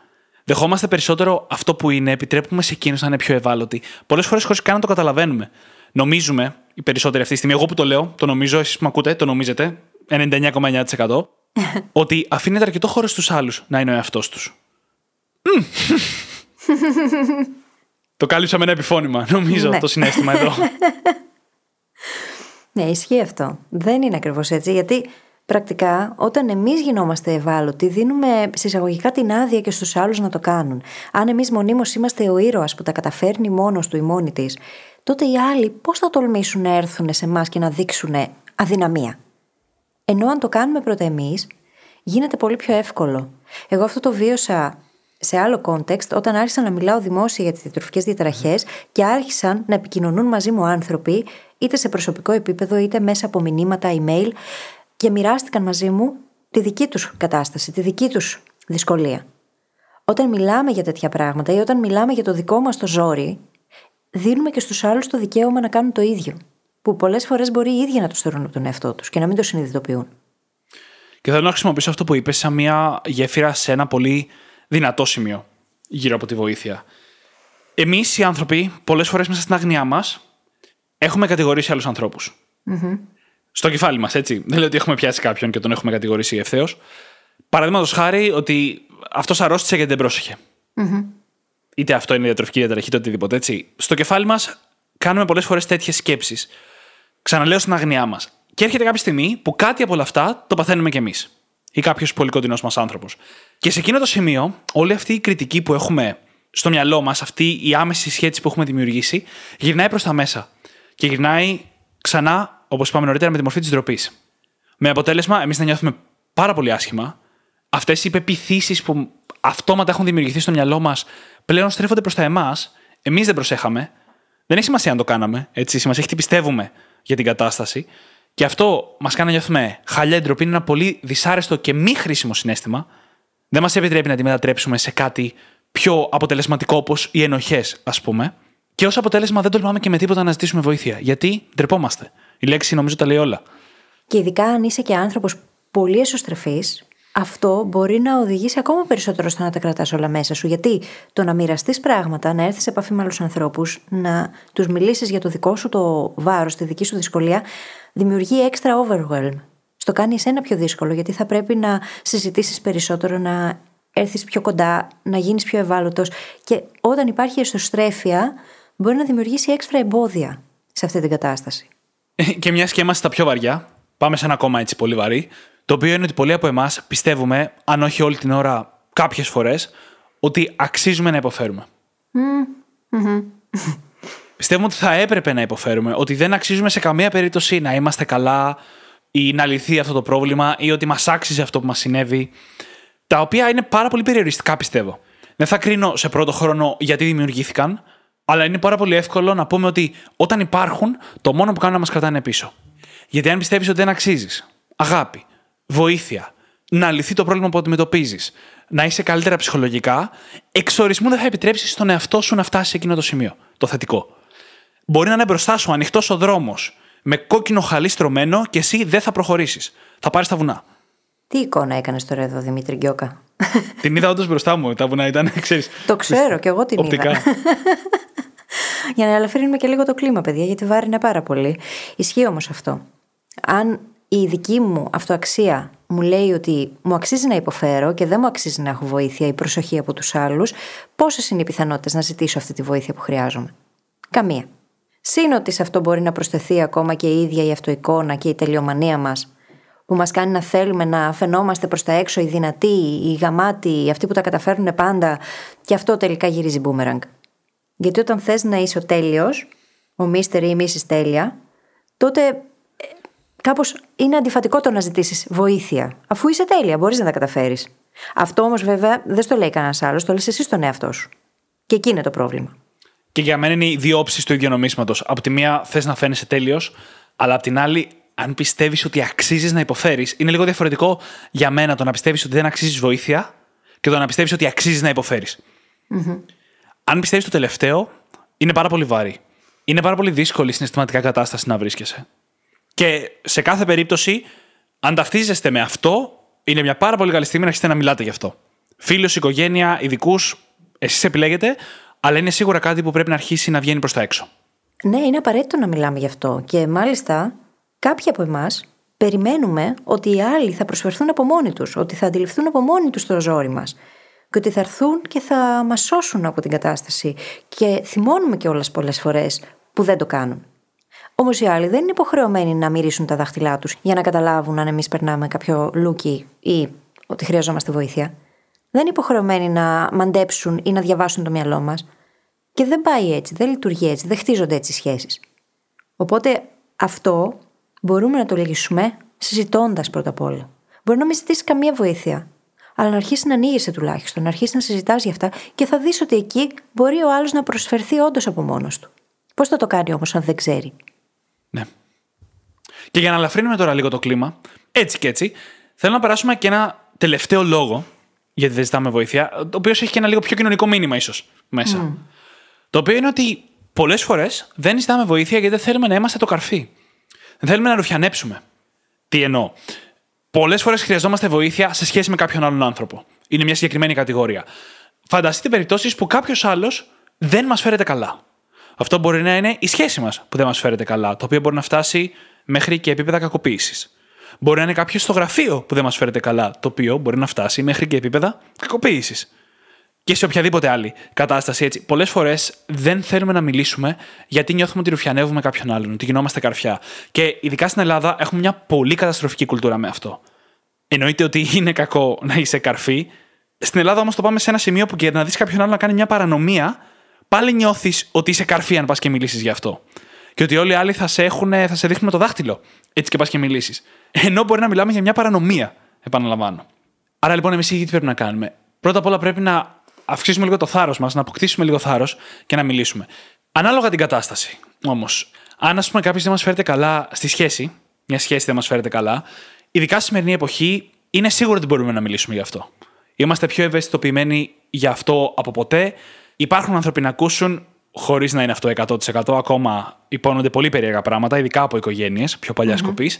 Δεχόμαστε περισσότερο αυτό που είναι, επιτρέπουμε σε εκείνους να είναι πιο ευάλωτοι, πολλές φορές χωρίς καν να το καταλαβαίνουμε. Νομίζουμε οι περισσότεροι αυτή τη στιγμή, εγώ που το λέω, το νομίζω, εσείς που με ακούτε, το νομίζετε, ενενήντα εννιά κόμμα εννιά τοις εκατό, ότι αφήνεται αρκετό χώρο στους άλλους να είναι ο εαυτός τους. Mm. Το κάλυψα με ένα επιφώνημα, νομίζω, ναι. Το συνέστημα εδώ. Ναι, ισχύει αυτό. Δεν είναι ακριβώς έτσι, γιατί πρακτικά όταν εμείς γινόμαστε ευάλωτοι, δίνουμε συσσαγωγικά την άδεια και στους άλλους να το κάνουν. Αν εμείς μονίμως είμαστε ο ήρωας που τα καταφέρνει μόνος του ή μόνη της, τότε οι άλλοι πώς θα τολμήσουν να έρθουν σε εμάς και να δείξουν αδυναμία. Ενώ αν το κάνουμε πρώτα εμείς, γίνεται πολύ πιο εύκολο. Εγώ αυτό το βίωσα σε άλλο context, όταν άρχισα να μιλάω δημόσια για τις διατροφικές διαταραχές και άρχισαν να επικοινωνούν μαζί μου άνθρωποι, είτε σε προσωπικό επίπεδο, είτε μέσα από μηνύματα, email, και μοιράστηκαν μαζί μου τη δική τους κατάσταση, τη δική τους δυσκολία. Όταν μιλάμε για τέτοια πράγματα ή όταν μιλάμε για το δικό μας το ζόρι, δίνουμε και στους άλλους το δικαίωμα να κάνουν το ίδιο, που πολλές φορές μπορεί οι ίδιοι να τους θεωρούν από τον εαυτό τους και να μην το συνειδητοποιούν. Και θέλω να χρησιμοποιήσω αυτό που είπες σαν μια γέφυρα σε ένα πολύ δυνατό σημείο γύρω από τη βοήθεια. Εμείς οι άνθρωποι, πολλές φορές μέσα στην αγνιά μας, έχουμε κατηγορήσει άλλους ανθρώπους. Mm-hmm. Στο κεφάλι μας, έτσι. Δεν λέω ότι έχουμε πιάσει κάποιον και τον έχουμε κατηγορήσει ευθέως. Παραδείγματος χάρη, ότι αυτός αρρώστησε γιατί δεν πρόσεχε. Mm-hmm. Είτε αυτό είναι διατροφική διαταραχή, είτε οτιδήποτε, έτσι. Στο κεφάλι μας κάνουμε πολλές φορές τέτοιες σκέψεις. Ξαναλέω, στην αγνοιά μας. Και έρχεται κάποια στιγμή που κάτι από όλα αυτά το παθαίνουμε κι εμείς. Ή κάποιος πολύ κοντινός μας άνθρωπος. Και σε εκείνο το σημείο, όλη αυτή η κριτική που έχουμε στο μυαλό μας, αυτή η άμεση σχέση που έχουμε δημιουργήσει, γυρνάει προς τα μέσα. Και γυρνάει ξανά, όπως είπαμε νωρίτερα, με τη μορφή της ντροπής. Με αποτέλεσμα, εμείς να νιώθουμε πάρα πολύ άσχημα. Αυτές οι πεποιθήσεις που αυτόματα έχουν δημιουργηθεί στο μυαλό μας, πλέον στρέφονται προς τα εμάς, εμείς δεν προσέχαμε, δεν έχει σημασία αν το κάναμε, έτσι, σημασία έχει τι πιστεύουμε για την κατάσταση, και αυτό μας κάνει να νιώθουμε χαλιά. Η ντροπή είναι ένα πολύ δυσάρεστο και μη χρήσιμο συναίσθημα, δεν μας επιτρέπει να τη μετατρέψουμε σε κάτι πιο αποτελεσματικό, όπως οι ενοχές, ας πούμε, και ως αποτέλεσμα δεν τολμάμε και με τίποτα να ζητήσουμε βοήθεια, γιατί ντρεπόμαστε. Η λέξη νομίζω τα λέει όλα. Και ειδικά αν είσαι και άνθρωπος πολύ εσωστρεφής, αυτό μπορεί να οδηγήσει ακόμα περισσότερο στο να τα κρατάς όλα μέσα σου. Γιατί το να μοιραστείς πράγματα, να έρθεις σε επαφή με άλλους ανθρώπους, να τους μιλήσεις για το δικό σου το βάρος, τη δική σου δυσκολία, δημιουργεί έξτρα overwhelm. Στο κάνει εσένα πιο δύσκολο, γιατί θα πρέπει να συζητήσεις περισσότερο, να έρθεις πιο κοντά, να γίνεις πιο ευάλωτος. Και όταν υπάρχει εσωστρέφεια, μπορεί να δημιουργήσει έξτρα εμπόδια σε αυτή την κατάσταση. Και μιας και είμαστε τα πιο βαριά, πάμε σε ένα ακόμα έτσι πολύ βαρύ. Το οποίο είναι ότι πολλοί από εμάς πιστεύουμε, αν όχι όλη την ώρα, κάποιες φορές, ότι αξίζουμε να υποφέρουμε. Mm-hmm. Πιστεύουμε ότι θα έπρεπε να υποφέρουμε, ότι δεν αξίζουμε σε καμία περίπτωση να είμαστε καλά ή να λυθεί αυτό το πρόβλημα ή ότι μας άξιζε αυτό που μας συνέβη. Τα οποία είναι πάρα πολύ περιοριστικά, πιστεύω. Δεν θα κρίνω σε πρώτο χρόνο γιατί δημιουργήθηκαν, αλλά είναι πάρα πολύ εύκολο να πούμε ότι όταν υπάρχουν, το μόνο που κάνουν να μας κρατάνε πίσω. Γιατί αν πιστεύεις ότι δεν αξίζεις αγάπη, βοήθεια, να λυθεί το πρόβλημα που αντιμετωπίζεις, να είσαι καλύτερα ψυχολογικά, εξ ορισμού δεν θα επιτρέψεις στον εαυτό σου να φτάσει σε εκείνο το σημείο, το θετικό. Μπορεί να είναι μπροστά σου ανοιχτός ο δρόμος, με κόκκινο χαλί στρωμένο και εσύ δεν θα προχωρήσεις. Θα πάρεις τα βουνά. Τι εικόνα έκανες τώρα εδώ, Δημήτρη Γιώκα? Την είδα όντως μπροστά μου, τα βουνά ήταν, ξέρεις. Το ξέρω κι εγώ την οπτικά. Είδα. Για να ελαφρύνουμε και λίγο το κλίμα, παιδιά, γιατί βάρινε πάρα πολύ. Ισχύει όμως αυτό. Αν η δική μου αυτοαξία μου λέει ότι μου αξίζει να υποφέρω και δεν μου αξίζει να έχω βοήθεια ή προσοχή από τους άλλους, πόσες είναι οι πιθανότητες να ζητήσω αυτή τη βοήθεια που χρειάζομαι? Καμία. Σύν ότι σε αυτό μπορεί να προσθεθεί ακόμα και η ίδια η αυτοεικόνα και η τελειομανία μας, που μας κάνει να θέλουμε να φαινόμαστε προς τα έξω οι δυνατοί, οι γαμάτοι, αυτοί που τα καταφέρνουν πάντα, και αυτό τελικά γυρίζει μπούμεραγκ. Γιατί όταν θες να είσαι ο τέλειος, ο μίστερ ή η μίσις τέλεια, τότε κάπως είναι αντιφατικό το να ζητήσεις βοήθεια. Αφού είσαι τέλεια, μπορείς να τα καταφέρεις. Αυτό όμως βέβαια δεν στο λέει κανένας άλλος, το λες εσύ στον εαυτό σου. Και εκεί είναι το πρόβλημα. Και για μένα είναι οι δύο όψεις του ίδιου νομίσματος. Απ' τη μία θες να φαίνεσαι τέλειος, αλλά απ' την άλλη, αν πιστεύεις ότι αξίζεις να υποφέρεις, είναι λίγο διαφορετικό για μένα το να πιστεύεις ότι δεν αξίζεις βοήθεια και το να πιστεύεις ότι αξίζεις να υποφέρεις. Mm-hmm. Αν πιστεύεις το τελευταίο, είναι πάρα πολύ βαρύ. Είναι πάρα πολύ δύσκολη συναισθηματικά κατάσταση να βρίσκεσαι. Και σε κάθε περίπτωση, αν ταυτίζεστε με αυτό, είναι μια πάρα πολύ καλή στιγμή να αρχίσετε να μιλάτε γι' αυτό. Φίλους, οικογένεια, ειδικούς, εσείς επιλέγετε, αλλά είναι σίγουρα κάτι που πρέπει να αρχίσει να βγαίνει προς τα έξω. Ναι, είναι απαραίτητο να μιλάμε γι' αυτό. Και μάλιστα, κάποιοι από εμάς περιμένουμε ότι οι άλλοι θα προσφερθούν από μόνοι τους, ότι θα αντιληφθούν από μόνοι τους το ζόρι μας. Και ότι θα έρθουν και θα μας σώσουν από την κατάσταση. Και θυμώνουμε κιόλας πολλές φορές που δεν το κάνουν. Όμως οι άλλοι δεν είναι υποχρεωμένοι να μυρίσουν τα δάχτυλά τους για να καταλάβουν αν εμείς περνάμε κάποιο λούκι ή ότι χρειαζόμαστε βοήθεια. Δεν είναι υποχρεωμένοι να μαντέψουν ή να διαβάσουν το μυαλό μας. Και δεν πάει έτσι, δεν λειτουργεί έτσι, δεν χτίζονται έτσι οι σχέσεις. Οπότε αυτό μπορούμε να το λύσουμε συζητώντας πρώτα απ' όλα. Μπορεί να μην ζητήσεις καμία βοήθεια, αλλά να αρχίσεις να ανοίγεσαι τουλάχιστον, να αρχίσεις να συζητάς για αυτά και θα δεις ότι εκεί μπορεί ο άλλος να προσφερθεί όντως από μόνος του. Πώς θα το κάνει όμως αν δεν ξέρει? Ναι. Και για να ελαφρύνουμε τώρα λίγο το κλίμα, έτσι και έτσι, θέλω να περάσουμε και ένα τελευταίο λόγο, γιατί δεν ζητάμε βοήθεια, ο οποίος έχει και ένα λίγο πιο κοινωνικό μήνυμα ίσως μέσα. Mm. Το οποίο είναι ότι πολλές φορές δεν ζητάμε βοήθεια γιατί δεν θέλουμε να είμαστε το καρφί. Δεν θέλουμε να ρουφιανέψουμε. Τι εννοώ? Πολλές φορές χρειαζόμαστε βοήθεια σε σχέση με κάποιον άλλον άνθρωπο. Είναι μια συγκεκριμένη κατηγορία. Φανταστείτε περιπτώσεις που κάποιος άλλος δεν μας φέρεται καλά. Αυτό μπορεί να είναι η σχέση μας που δεν μας φέρεται καλά, το οποίο μπορεί να φτάσει μέχρι και επίπεδα κακοποίησης. Μπορεί να είναι κάποιος στο γραφείο που δεν μας φέρεται καλά, το οποίο μπορεί να φτάσει μέχρι και επίπεδα κακοποίησης. Και σε οποιαδήποτε άλλη κατάσταση έτσι. Πολλές φορές δεν θέλουμε να μιλήσουμε γιατί νιώθουμε ότι ρουφιανεύουμε κάποιον άλλον, ότι γινόμαστε καρφιά. Και ειδικά στην Ελλάδα έχουμε μια πολύ καταστροφική κουλτούρα με αυτό. Εννοείται ότι είναι κακό να είσαι καρφί. Στην Ελλάδα όμως το πάμε σε ένα σημείο που και να δεις κάποιον άλλον να κάνει μια παρανομία, πάλι νιώθεις ότι είσαι καρφί αν πας και μιλήσεις γι' αυτό. Και ότι όλοι οι άλλοι θα σε, έχουν, θα σε δείχνουν το δάχτυλο, έτσι και πας και μιλήσεις. Ενώ μπορεί να μιλάμε για μια παρανομία, επαναλαμβάνω. Άρα λοιπόν, εμείς τι πρέπει να κάνουμε? Πρώτα απ' όλα πρέπει να αυξήσουμε λίγο το θάρρος μας, να αποκτήσουμε λίγο θάρρος και να μιλήσουμε. Ανάλογα την κατάσταση όμως. Αν, ας πούμε, κάποιος δεν μας φέρεται καλά στη σχέση, μια σχέση δεν μας φέρεται καλά, ειδικά στη σημερινή εποχή, είναι σίγουρο ότι μπορούμε να μιλήσουμε γι' αυτό. Είμαστε πιο ευαισθητοποιημένοι γι' αυτό από ποτέ. Υπάρχουν άνθρωποι να ακούσουν, χωρίς να είναι αυτό εκατό τοις εκατό. Ακόμα υπόνονται πολύ περίεργα πράγματα, ειδικά από οικογένειες πιο παλιά mm-hmm. σκοπής.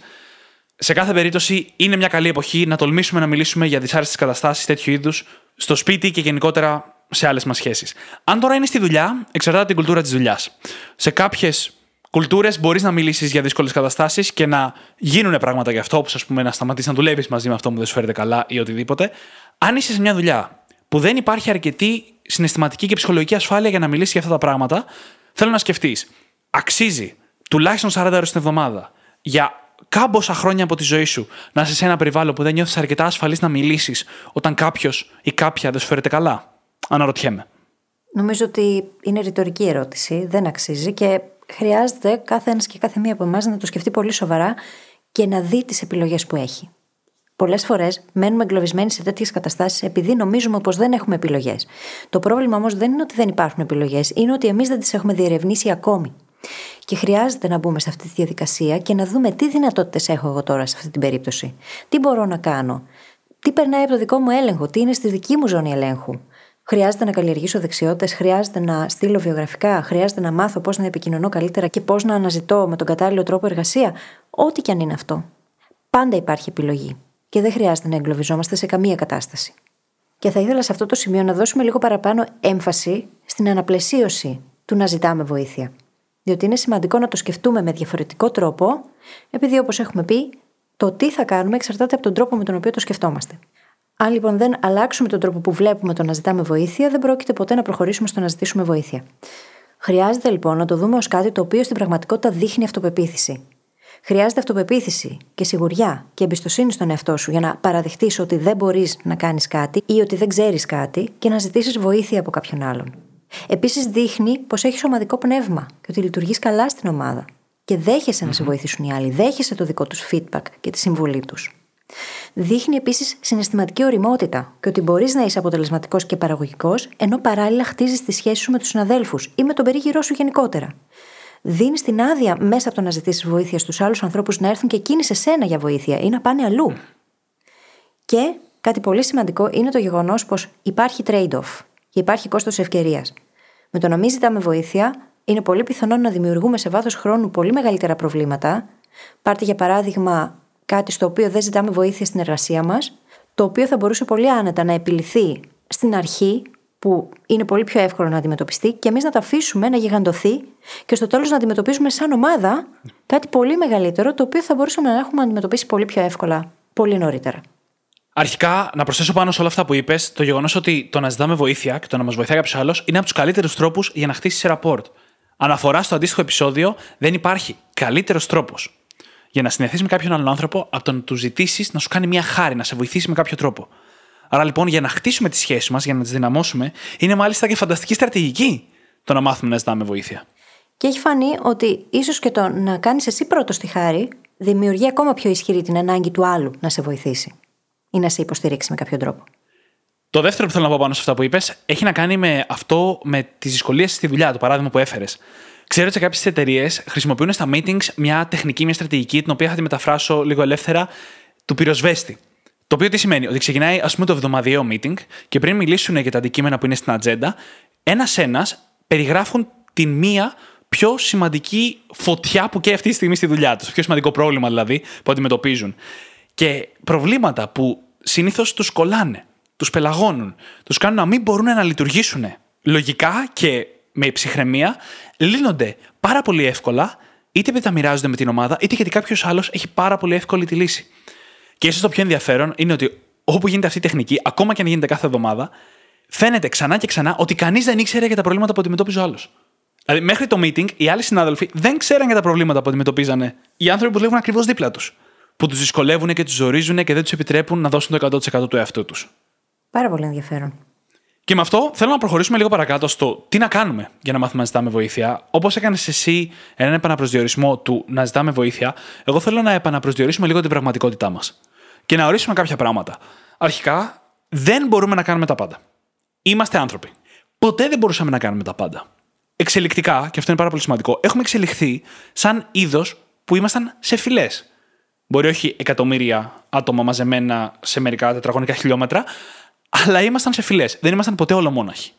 Σε κάθε περίπτωση, είναι μια καλή εποχή να τολμήσουμε να μιλήσουμε για δυσάρεστες καταστάσεις τέτοιου είδους στο σπίτι και γενικότερα σε άλλες μας σχέσεις. Αν τώρα είναι στη δουλειά, εξαρτάται την κουλτούρα της δουλειάς. Σε κάποιες κουλτούρες μπορείς να μιλήσεις για δύσκολες καταστάσεις και να γίνουν πράγματα γι' αυτό, όπως ας πούμε να σταματήσεις να δουλεύεις μαζί με αυτό που δεν σου φέρεται καλά ή οτιδήποτε. Αν είσαι σε μια δουλειά που δεν υπάρχει αρκετή συναισθηματική και ψυχολογική ασφάλεια για να μιλήσεις για αυτά τα πράγματα, θέλω να σκεφτείς, αξίζει τουλάχιστον σαράντα ώρες την εβδομάδα για κάμποσα χρόνια από τη ζωή σου να είσαι σε ένα περιβάλλον που δεν νιώθεις αρκετά ασφαλής να μιλήσεις όταν κάποιος ή κάποια δεν σου φέρεται καλά? Αναρωτιέμαι. Νομίζω ότι είναι ρητορική ερώτηση, δεν αξίζει και χρειάζεται κάθε ένας και κάθε μία από εμάς να το σκεφτεί πολύ σοβαρά και να δει τις επιλογές που έχει. Πολλές φορές μένουμε εγκλωβισμένοι σε τέτοιες καταστάσεις επειδή νομίζουμε πως δεν έχουμε επιλογές. Το πρόβλημα όμως δεν είναι ότι δεν υπάρχουν επιλογές, είναι ότι εμείς δεν τις έχουμε διερευνήσει ακόμη. Και χρειάζεται να μπούμε σε αυτή τη διαδικασία και να δούμε τι δυνατότητες έχω εγώ τώρα σε αυτή την περίπτωση. Τι μπορώ να κάνω, τι περνάει από το δικό μου έλεγχο, τι είναι στη δική μου ζώνη ελέγχου. Χρειάζεται να καλλιεργήσω δεξιότητες, χρειάζεται να στείλω βιογραφικά, χρειάζεται να μάθω πώς να επικοινωνώ καλύτερα και πώς να αναζητώ με τον κατάλληλο τρόπο εργασία. Ό,τι και αν είναι αυτό. Πάντα υπάρχει επιλογή και δεν χρειάζεται να εγκλωβιζόμαστε σε καμία κατάσταση. Και θα ήθελα σε αυτό το σημείο να δώσουμε λίγο παραπάνω έμφαση στην αναπλαισίωση του να ζητάμε βοήθεια. Διότι είναι σημαντικό να το σκεφτούμε με διαφορετικό τρόπο, επειδή όπως έχουμε πει, το τι θα κάνουμε εξαρτάται από τον τρόπο με τον οποίο το σκεφτόμαστε. Αν λοιπόν δεν αλλάξουμε τον τρόπο που βλέπουμε το να ζητάμε βοήθεια, δεν πρόκειται ποτέ να προχωρήσουμε στο να ζητήσουμε βοήθεια. Χρειάζεται λοιπόν να το δούμε ως κάτι το οποίο στην πραγματικότητα δείχνει αυτοπεποίθηση. Χρειάζεται αυτοπεποίθηση και σιγουριά και εμπιστοσύνη στον εαυτό σου για να παραδεχτείς ότι δεν μπορείς να κάνεις κάτι ή ότι δεν ξέρεις κάτι και να ζητήσεις βοήθεια από κάποιον άλλον. Επίσης, δείχνει πως έχεις ομαδικό πνεύμα και ότι λειτουργείς καλά στην ομάδα και δέχεσαι mm-hmm. να σε βοηθήσουν οι άλλοι, δέχεσαι το δικό τους feedback και τη συμβολή τους. Δείχνει επίσης συναισθηματική ωριμότητα και ότι μπορείς να είσαι αποτελεσματικός και παραγωγικός, ενώ παράλληλα χτίζεις τη σχέση σου με τους συναδέλφους ή με τον περίγυρό σου γενικότερα. Δίνεις την άδεια μέσα από το να ζητήσεις βοήθεια στους άλλους ανθρώπους να έρθουν και εκείνοι σε σένα για βοήθεια ή να πάνε αλλού. Και κάτι πολύ σημαντικό είναι το γεγονός πως υπάρχει trade-off και υπάρχει κόστος ευκαιρίας. Με το να μην ζητάμε βοήθεια, είναι πολύ πιθανό να δημιουργούμε σε βάθος χρόνου πολύ μεγαλύτερα προβλήματα. Πάρτε για παράδειγμα κάτι στο οποίο δεν ζητάμε βοήθεια στην εργασία μας, το οποίο θα μπορούσε πολύ άνετα να επιληθεί στην αρχή, που είναι πολύ πιο εύκολο να αντιμετωπιστεί, και εμείς να το αφήσουμε να γιγαντωθεί και στο τέλος να αντιμετωπίζουμε σαν ομάδα κάτι πολύ μεγαλύτερο, το οποίο θα μπορούσαμε να έχουμε αντιμετωπίσει πολύ πιο εύκολα, πολύ νωρίτερα. Αρχικά, να προσθέσω πάνω σε όλα αυτά που είπες, το γεγονός ότι το να ζητάμε βοήθεια και το να μας βοηθάει κάποιος άλλος είναι από τους καλύτερους τρόπους για να χτίσεις ραπόρτ. Αναφορά στο αντίστοιχο επεισόδιο, δεν υπάρχει καλύτερος τρόπος για να συνεχθείς με κάποιον άλλον άνθρωπο από το να του ζητήσεις να σου κάνει μια χάρη, να σε βοηθήσει με κάποιο τρόπο. Άρα λοιπόν, για να χτίσουμε τις σχέσεις μας, για να τις δυναμώσουμε, είναι μάλιστα και φανταστική στρατηγική το να μάθουμε να ζητάμε βοήθεια. Και έχει φανεί ότι ίσως και το να κάνεις εσύ πρώτος τη χάρη δημιουργεί ακόμα πιο ισχυρή την ανάγκη του άλλου να σε βοηθήσει ή να σε υποστηρίξει με κάποιο τρόπο. Το δεύτερο που θέλω να πω πάνω σε αυτά που είπες έχει να κάνει με αυτό, με τις δυσκολίες στη δουλειά, το παράδειγμα που έφερες. Ξέρω ότι σε κάποιες εταιρείες χρησιμοποιούν στα meetings μια τεχνική, μια στρατηγική, την οποία θα τη μεταφράσω λίγο ελεύθερα, του πυροσβέστη. Το οποίο τι σημαίνει, ότι ξεκινάει ας πούμε το εβδομαδιαίο meeting και πριν μιλήσουν για τα αντικείμενα που είναι στην ατζέντα, ένας-ένας περιγράφουν την μία πιο σημαντική φωτιά που καίει αυτή τη στιγμή στη δουλειά τους, πιο σημαντικό πρόβλημα δηλαδή που αντιμετωπίζουν. Και προβλήματα που συνήθως τους κολλάνε, τους πελαγώνουν, τους κάνουν να μην μπορούν να λειτουργήσουν λογικά και με ψυχραιμία, λύνονται πάρα πολύ εύκολα, είτε επειδή τα μοιράζονται με την ομάδα, είτε γιατί κάποιος άλλος έχει πάρα πολύ εύκολη τη λύση. Και ίσως το πιο ενδιαφέρον είναι ότι όπου γίνεται αυτή η τεχνική, ακόμα και αν γίνεται κάθε εβδομάδα, φαίνεται ξανά και ξανά ότι κανείς δεν ήξερε για τα προβλήματα που αντιμετώπιζε ο άλλος. Δηλαδή, μέχρι το meeting, οι άλλοι συνάδελφοι δεν ξέραν για τα προβλήματα που αντιμετωπίζανε οι άνθρωποι που δουλεύουν ακριβώς δίπλα τους, που τους δυσκολεύουν και τους ζορίζουν και δεν τους επιτρέπουν να δώσουν το εκατό τοις εκατό του εαυτού τους. Πάρα πολύ ενδιαφέρον. Και με αυτό θέλω να προχωρήσουμε λίγο παρακάτω στο τι να κάνουμε για να μάθουμε να ζητάμε βοήθεια. Όπως έκανες εσύ έναν επαναπροσδιορισμό του να ζητάμε βοήθεια, εγώ θέλω να επαναπροσδιορίσουμε λίγο την πραγματικότητά μας και να ορίσουμε κάποια πράγματα. Αρχικά, δεν μπορούμε να κάνουμε τα πάντα. Είμαστε άνθρωποι. Ποτέ δεν μπορούσαμε να κάνουμε τα πάντα. Εξελικτικά, και αυτό είναι πάρα πολύ σημαντικό, έχουμε εξελιχθεί σαν είδος που ήμασταν σε φυλές. Μπορεί όχι εκατομμύρια άτομα μαζεμένα σε μερικά τετραγωνικά χιλιόμετρα, αλλά ήμασταν σε φυλές. Δεν ήμασταν ποτέ ολομόναχοι.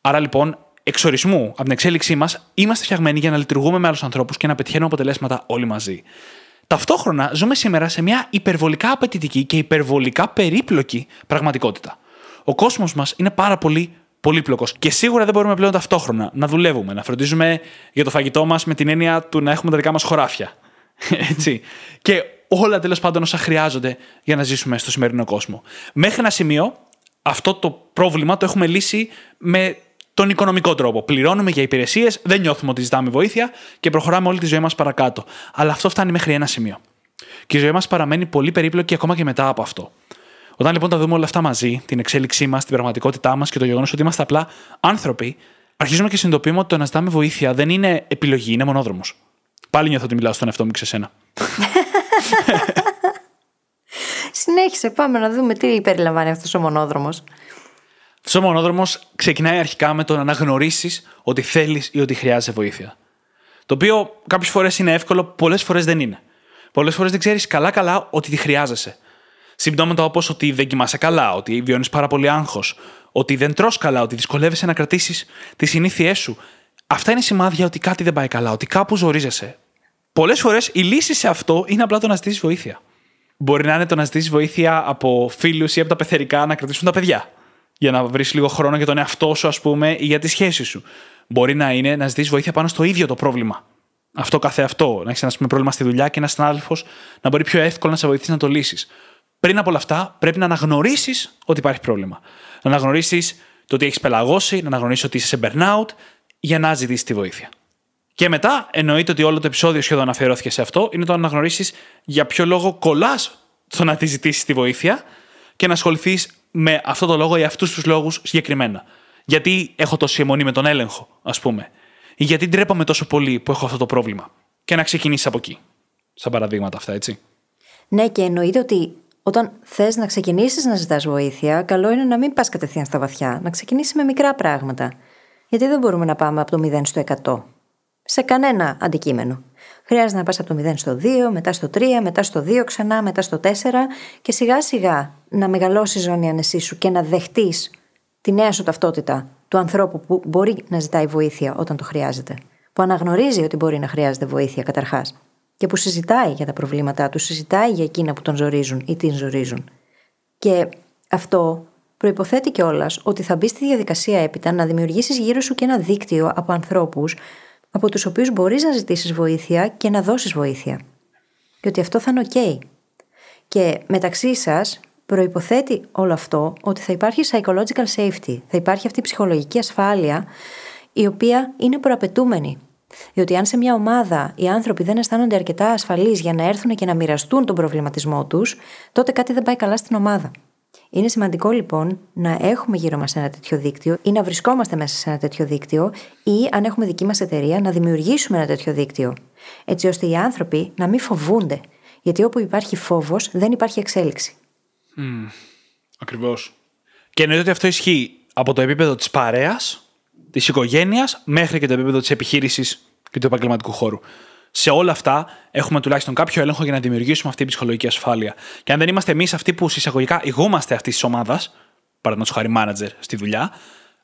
Άρα λοιπόν, εξ ορισμού από την εξέλιξή μας, είμαστε φτιαγμένοι για να λειτουργούμε με άλλους ανθρώπους και να πετυχαίνουμε αποτελέσματα όλοι μαζί. Ταυτόχρονα, ζούμε σήμερα σε μια υπερβολικά απαιτητική και υπερβολικά περίπλοκη πραγματικότητα. Ο κόσμος μας είναι πάρα πολύ πολύπλοκος και σίγουρα δεν μπορούμε πλέον ταυτόχρονα να δουλεύουμε, να φροντίζουμε για το φαγητό μας με την έννοια του να έχουμε τα δικά μας χωράφια. Έτσι. Και όλα τέλος πάντων όσα χρειάζονται για να ζήσουμε στο σημερινό κόσμο. Μέχρι ένα σημείο. Αυτό το πρόβλημα το έχουμε λύσει με τον οικονομικό τρόπο. Πληρώνουμε για υπηρεσίες, δεν νιώθουμε ότι ζητάμε βοήθεια και προχωράμε όλη τη ζωή μας παρακάτω. Αλλά αυτό φτάνει μέχρι ένα σημείο. Και η ζωή μας παραμένει πολύ περίπλοκη ακόμα και μετά από αυτό. Όταν λοιπόν τα δούμε όλα αυτά μαζί, την εξέλιξή μας, την πραγματικότητά μας και το γεγονός ότι είμαστε απλά άνθρωποι, αρχίζουμε και συνειδητοποιούμε ότι το να ζητάμε βοήθεια δεν είναι επιλογή, είναι μονόδρομος. Πάλι νιώθω ότι μιλάω στον εαυτό μου και σε σένα. Συνέχισε, πάμε να δούμε τι περιλαμβάνει αυτός ο μονόδρομος. Αυτός ο μονόδρομος ξεκινάει αρχικά με το να αναγνωρίσεις ότι θέλεις ή ότι χρειάζεσαι βοήθεια. Το οποίο κάποιες φορές είναι εύκολο, πολλές φορές δεν είναι. Πολλές φορές δεν ξέρεις καλά-καλά ότι τη χρειάζεσαι. Συμπτώματα όπως ότι δεν κοιμάσαι καλά, ότι βιώνεις πάρα πολύ άγχος, ότι δεν τρως καλά, ότι δυσκολεύεσαι να κρατήσεις τις συνήθειές σου. Αυτά είναι σημάδια ότι κάτι δεν πάει καλά, ότι κάπου ζορίζεσαι. Πολλές φορές η λύση σε αυτό είναι απλά το να ζητήσεις βοήθεια. Μπορεί να είναι το να ζητήσεις βοήθεια από φίλους ή από τα πεθερικά να κρατήσουν τα παιδιά. Για να βρεις λίγο χρόνο για τον εαυτό σου, ας πούμε, ή για τη σχέση σου. Μπορεί να είναι να ζητήσεις βοήθεια πάνω στο ίδιο το πρόβλημα. Αυτό καθεαυτό. Να έχεις ένα πούμε, πρόβλημα στη δουλειά και ένας συνάδελφος να μπορεί πιο εύκολα να σε βοηθήσει να το λύσεις. Πριν από όλα αυτά, πρέπει να αναγνωρίσεις ότι υπάρχει πρόβλημα. Να αναγνωρίσεις το ότι έχεις πελαγώσει, να αναγνωρίσεις ότι είσαι σε burnout, για να ζητήσεις τη βοήθεια. Και μετά, εννοείται ότι όλο το επεισόδιο σχεδόν αφιερώθηκε σε αυτό, είναι το να αναγνωρίσεις για ποιο λόγο κολλάς στο να τη ζητήσεις τη βοήθεια και να ασχοληθείς με αυτό το λόγο ή αυτούς τους λόγους συγκεκριμένα. Γιατί έχω τόση αιμονή με τον έλεγχο, ας πούμε. Ή γιατί ντρέπαμε τόσο πολύ που έχω αυτό το πρόβλημα. Και να ξεκινήσεις από εκεί. Σαν παραδείγματα αυτά, έτσι. Ναι, και εννοείται ότι όταν θες να ξεκινήσεις να ζητάς βοήθεια, καλό είναι να μην πας κατευθείαν στα βαθιά. Να ξεκινήσεις με μικρά πράγματα. Γιατί δεν μπορούμε να πάμε από το μηδέν στο εκατό. Σε κανένα αντικείμενο. Χρειάζεται να πας από το μηδέν στο δύο, μετά στο τρία, μετά στο δύο ξανά, μετά στο τέσσερα και σιγά σιγά να μεγαλώσει η ζώνη ανεσή σου και να δεχτείς τη νέα σου ταυτότητα του ανθρώπου που μπορεί να ζητάει βοήθεια όταν το χρειάζεται. Που αναγνωρίζει ότι μπορεί να χρειάζεται βοήθεια καταρχάς. Και που συζητάει για τα προβλήματά του, συζητάει για εκείνα που τον ζορίζουν ή την ζορίζουν. Και αυτό προϋποθέτει κιόλας ότι θα μπει στη διαδικασία έπειτα να δημιουργήσεις γύρω σου και ένα δίκτυο από ανθρώπους από τους οποίους μπορείς να ζητήσεις βοήθεια και να δώσεις βοήθεια. Και ότι αυτό θα είναι ok. Και μεταξύ σας προϋποθέτει όλο αυτό ότι θα υπάρχει psychological safety, θα υπάρχει αυτή η ψυχολογική ασφάλεια η οποία είναι προαπαιτούμενη. Διότι αν σε μια ομάδα οι άνθρωποι δεν αισθάνονται αρκετά ασφαλείς για να έρθουν και να μοιραστούν τον προβληματισμό τους, τότε κάτι δεν πάει καλά στην ομάδα. Είναι σημαντικό λοιπόν να έχουμε γύρω μας ένα τέτοιο δίκτυο ή να βρισκόμαστε μέσα σε ένα τέτοιο δίκτυο ή αν έχουμε δική μας εταιρεία να δημιουργήσουμε ένα τέτοιο δίκτυο. Έτσι ώστε οι άνθρωποι να μην φοβούνται. Γιατί όπου υπάρχει φόβος δεν υπάρχει εξέλιξη. Mm, ακριβώς. Και εννοείται ότι αυτό ισχύει από το επίπεδο της παρέας, της οικογένειας μέχρι και το επίπεδο της επιχείρησης και του επαγγελματικού χώρου. Σε όλα αυτά έχουμε τουλάχιστον κάποιο έλεγχο για να δημιουργήσουμε αυτή την ψυχολογική ασφάλεια. Και αν δεν είμαστε εμείς αυτοί που συσσαγωγικά ηγούμαστε αυτής της ομάδας, παραδείγματος χάρη μάνατζερ στη δουλειά,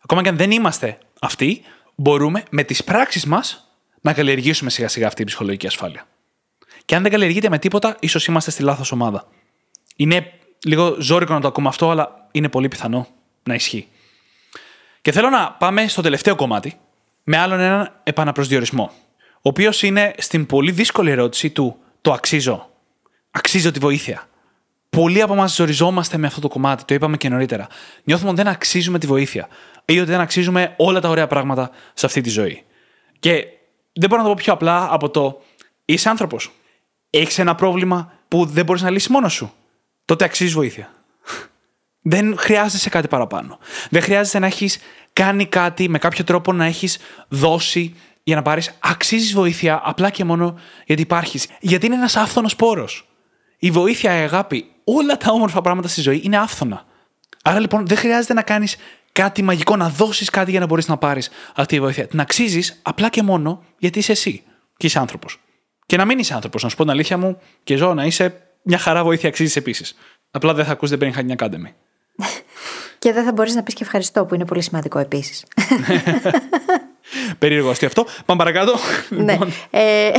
ακόμα και αν δεν είμαστε αυτοί, μπορούμε με τις πράξεις μας να καλλιεργήσουμε σιγά σιγά αυτή την ψυχολογική ασφάλεια. Και αν δεν καλλιεργείται με τίποτα, ίσως είμαστε στη λάθος ομάδα. Είναι λίγο ζώρικο να το ακούμε αυτό, αλλά είναι πολύ πιθανό να ισχύει. Και θέλω να πάμε στο τελευταίο κομμάτι, με άλλον έναν επαναπροσδιορισμό. Ο οποίος είναι στην πολύ δύσκολη ερώτηση του «Το αξίζω, αξίζω τη βοήθεια». Πολλοί από εμάς ζοριζόμαστε με αυτό το κομμάτι, το είπαμε και νωρίτερα. Νιώθουμε ότι δεν αξίζουμε τη βοήθεια ή ότι δεν αξίζουμε όλα τα ωραία πράγματα σε αυτή τη ζωή. Και δεν μπορώ να το πω πιο απλά από το «Είσαι άνθρωπος, έχεις ένα πρόβλημα που δεν μπορείς να λύσεις μόνος σου, τότε αξίζεις βοήθεια». Δεν χρειάζεσαι κάτι παραπάνω. Δεν χρειάζεσαι να έχεις κάνει κάτι με κάποιο τρόπο, να έχεις δώσει για να πάρεις, αξίζεις βοήθεια απλά και μόνο γιατί υπάρχεις. Γιατί είναι ένας άφθονος πόρος. Η βοήθεια, η αγάπη, όλα τα όμορφα πράγματα στη ζωή είναι άφθονα. Άρα λοιπόν δεν χρειάζεται να κάνεις κάτι μαγικό, να δώσεις κάτι για να μπορείς να πάρεις αυτή τη βοήθεια. Την αξίζεις απλά και μόνο γιατί είσαι εσύ και είσαι άνθρωπος. Και να μην είσαι άνθρωπος, να σου πω την αλήθεια μου και ζω να είσαι μια χαρά βοήθεια, αξίζεις επίσης. Απλά δεν θα ακούσεις The Brain Hacking Academy. Και δεν θα μπορείς να πεις και ευχαριστώ, που είναι πολύ σημαντικό επίσης. Περίεργο αστείο αυτό. Πάμε παρακάτω. Ναι. ε,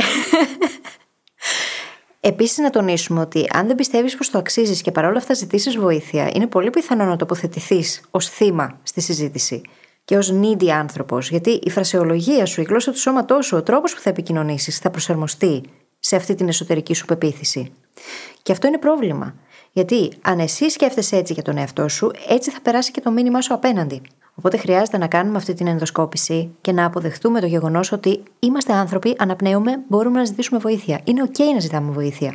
Επίσης να τονίσουμε ότι αν δεν πιστεύεις πως το αξίζεις και παρόλα αυτά ζητήσεις βοήθεια, είναι πολύ πιθανό να τοποθετηθείς ως θύμα στη συζήτηση και ως needy άνθρωπος. Γιατί η φρασεολογία σου, η γλώσσα του σώματός σου, ο τρόπος που θα επικοινωνήσεις θα προσαρμοστεί σε αυτή την εσωτερική σου πεποίθηση. Και αυτό είναι πρόβλημα. Γιατί αν εσύ σκέφτεσαι έτσι για τον εαυτό σου, έτσι θα περάσει και το μήνυμά σου απέναντι. Οπότε χρειάζεται να κάνουμε αυτή την ενδοσκόπηση και να αποδεχτούμε το γεγονός ότι είμαστε άνθρωποι, αναπνέουμε, μπορούμε να ζητήσουμε βοήθεια. Είναι ok να ζητάμε βοήθεια.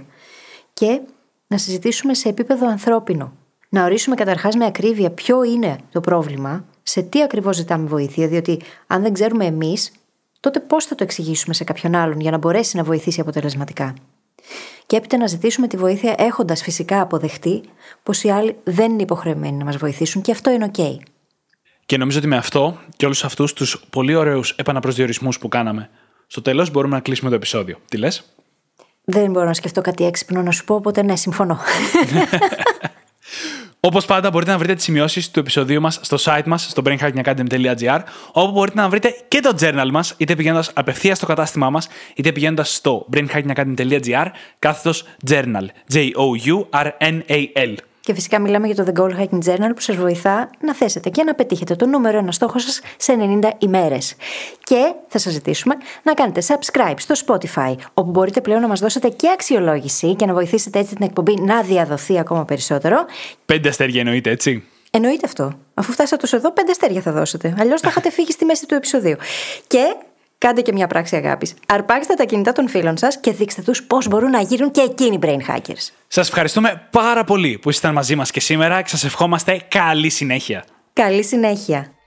Και να συζητήσουμε σε επίπεδο ανθρώπινο. Να ορίσουμε καταρχάς με ακρίβεια ποιο είναι το πρόβλημα, σε τι ακριβώς ζητάμε βοήθεια, διότι αν δεν ξέρουμε εμείς, τότε πώς θα το εξηγήσουμε σε κάποιον άλλον για να μπορέσει να βοηθήσει αποτελεσματικά. Και έπειτα να ζητήσουμε τη βοήθεια έχοντας φυσικά αποδεχτεί πως οι άλλοι δεν είναι υποχρεωμένοι να μας βοηθήσουν και αυτό είναι ok. Και νομίζω ότι με αυτό και όλους αυτούς τους πολύ ωραίους επαναπροσδιορισμούς που κάναμε, στο τέλος μπορούμε να κλείσουμε το επεισόδιο. Τι λες? Δεν μπορώ να σκεφτώ κάτι έξυπνο να σου πω, οπότε ναι, συμφωνώ. Όπως πάντα, μπορείτε να βρείτε τις σημειώσεις του επεισοδίου μας στο site μας, στο brain hacking academy dot g r, όπου μπορείτε να βρείτε και το journal μας, είτε πηγαίνοντας απευθείας στο κατάστημά μας, είτε πηγαίνοντας στο brain hacking academy dot g r, κάθετος journal. J-O-U-R-N-A-L. Και φυσικά μιλάμε για το The Goal Hacking Journal που σας βοηθά να θέσετε και να πετύχετε το νούμερο ένα στόχο σας σε ενενήντα ημέρες. Και θα σας ζητήσουμε να κάνετε subscribe στο Spotify, όπου μπορείτε πλέον να μας δώσετε και αξιολόγηση και να βοηθήσετε έτσι την εκπομπή να διαδοθεί ακόμα περισσότερο. Πέντε αστέρια εννοείται, έτσι. Εννοείται αυτό. Αφού φτάσατε εδώ, πέντε αστέρια θα δώσετε. Αλλιώς θα είχατε φύγει στη μέση του επεισοδίου. Και Κάντε και μια πράξη αγάπης. Αρπάξτε τα κινητά των φίλων σας και δείξτε τους πώς μπορούν να γίνουν και εκείνοι brain hackers. Σας ευχαριστούμε πάρα πολύ που ήσασταν μαζί μας και σήμερα και σας ευχόμαστε καλή συνέχεια. Καλή συνέχεια.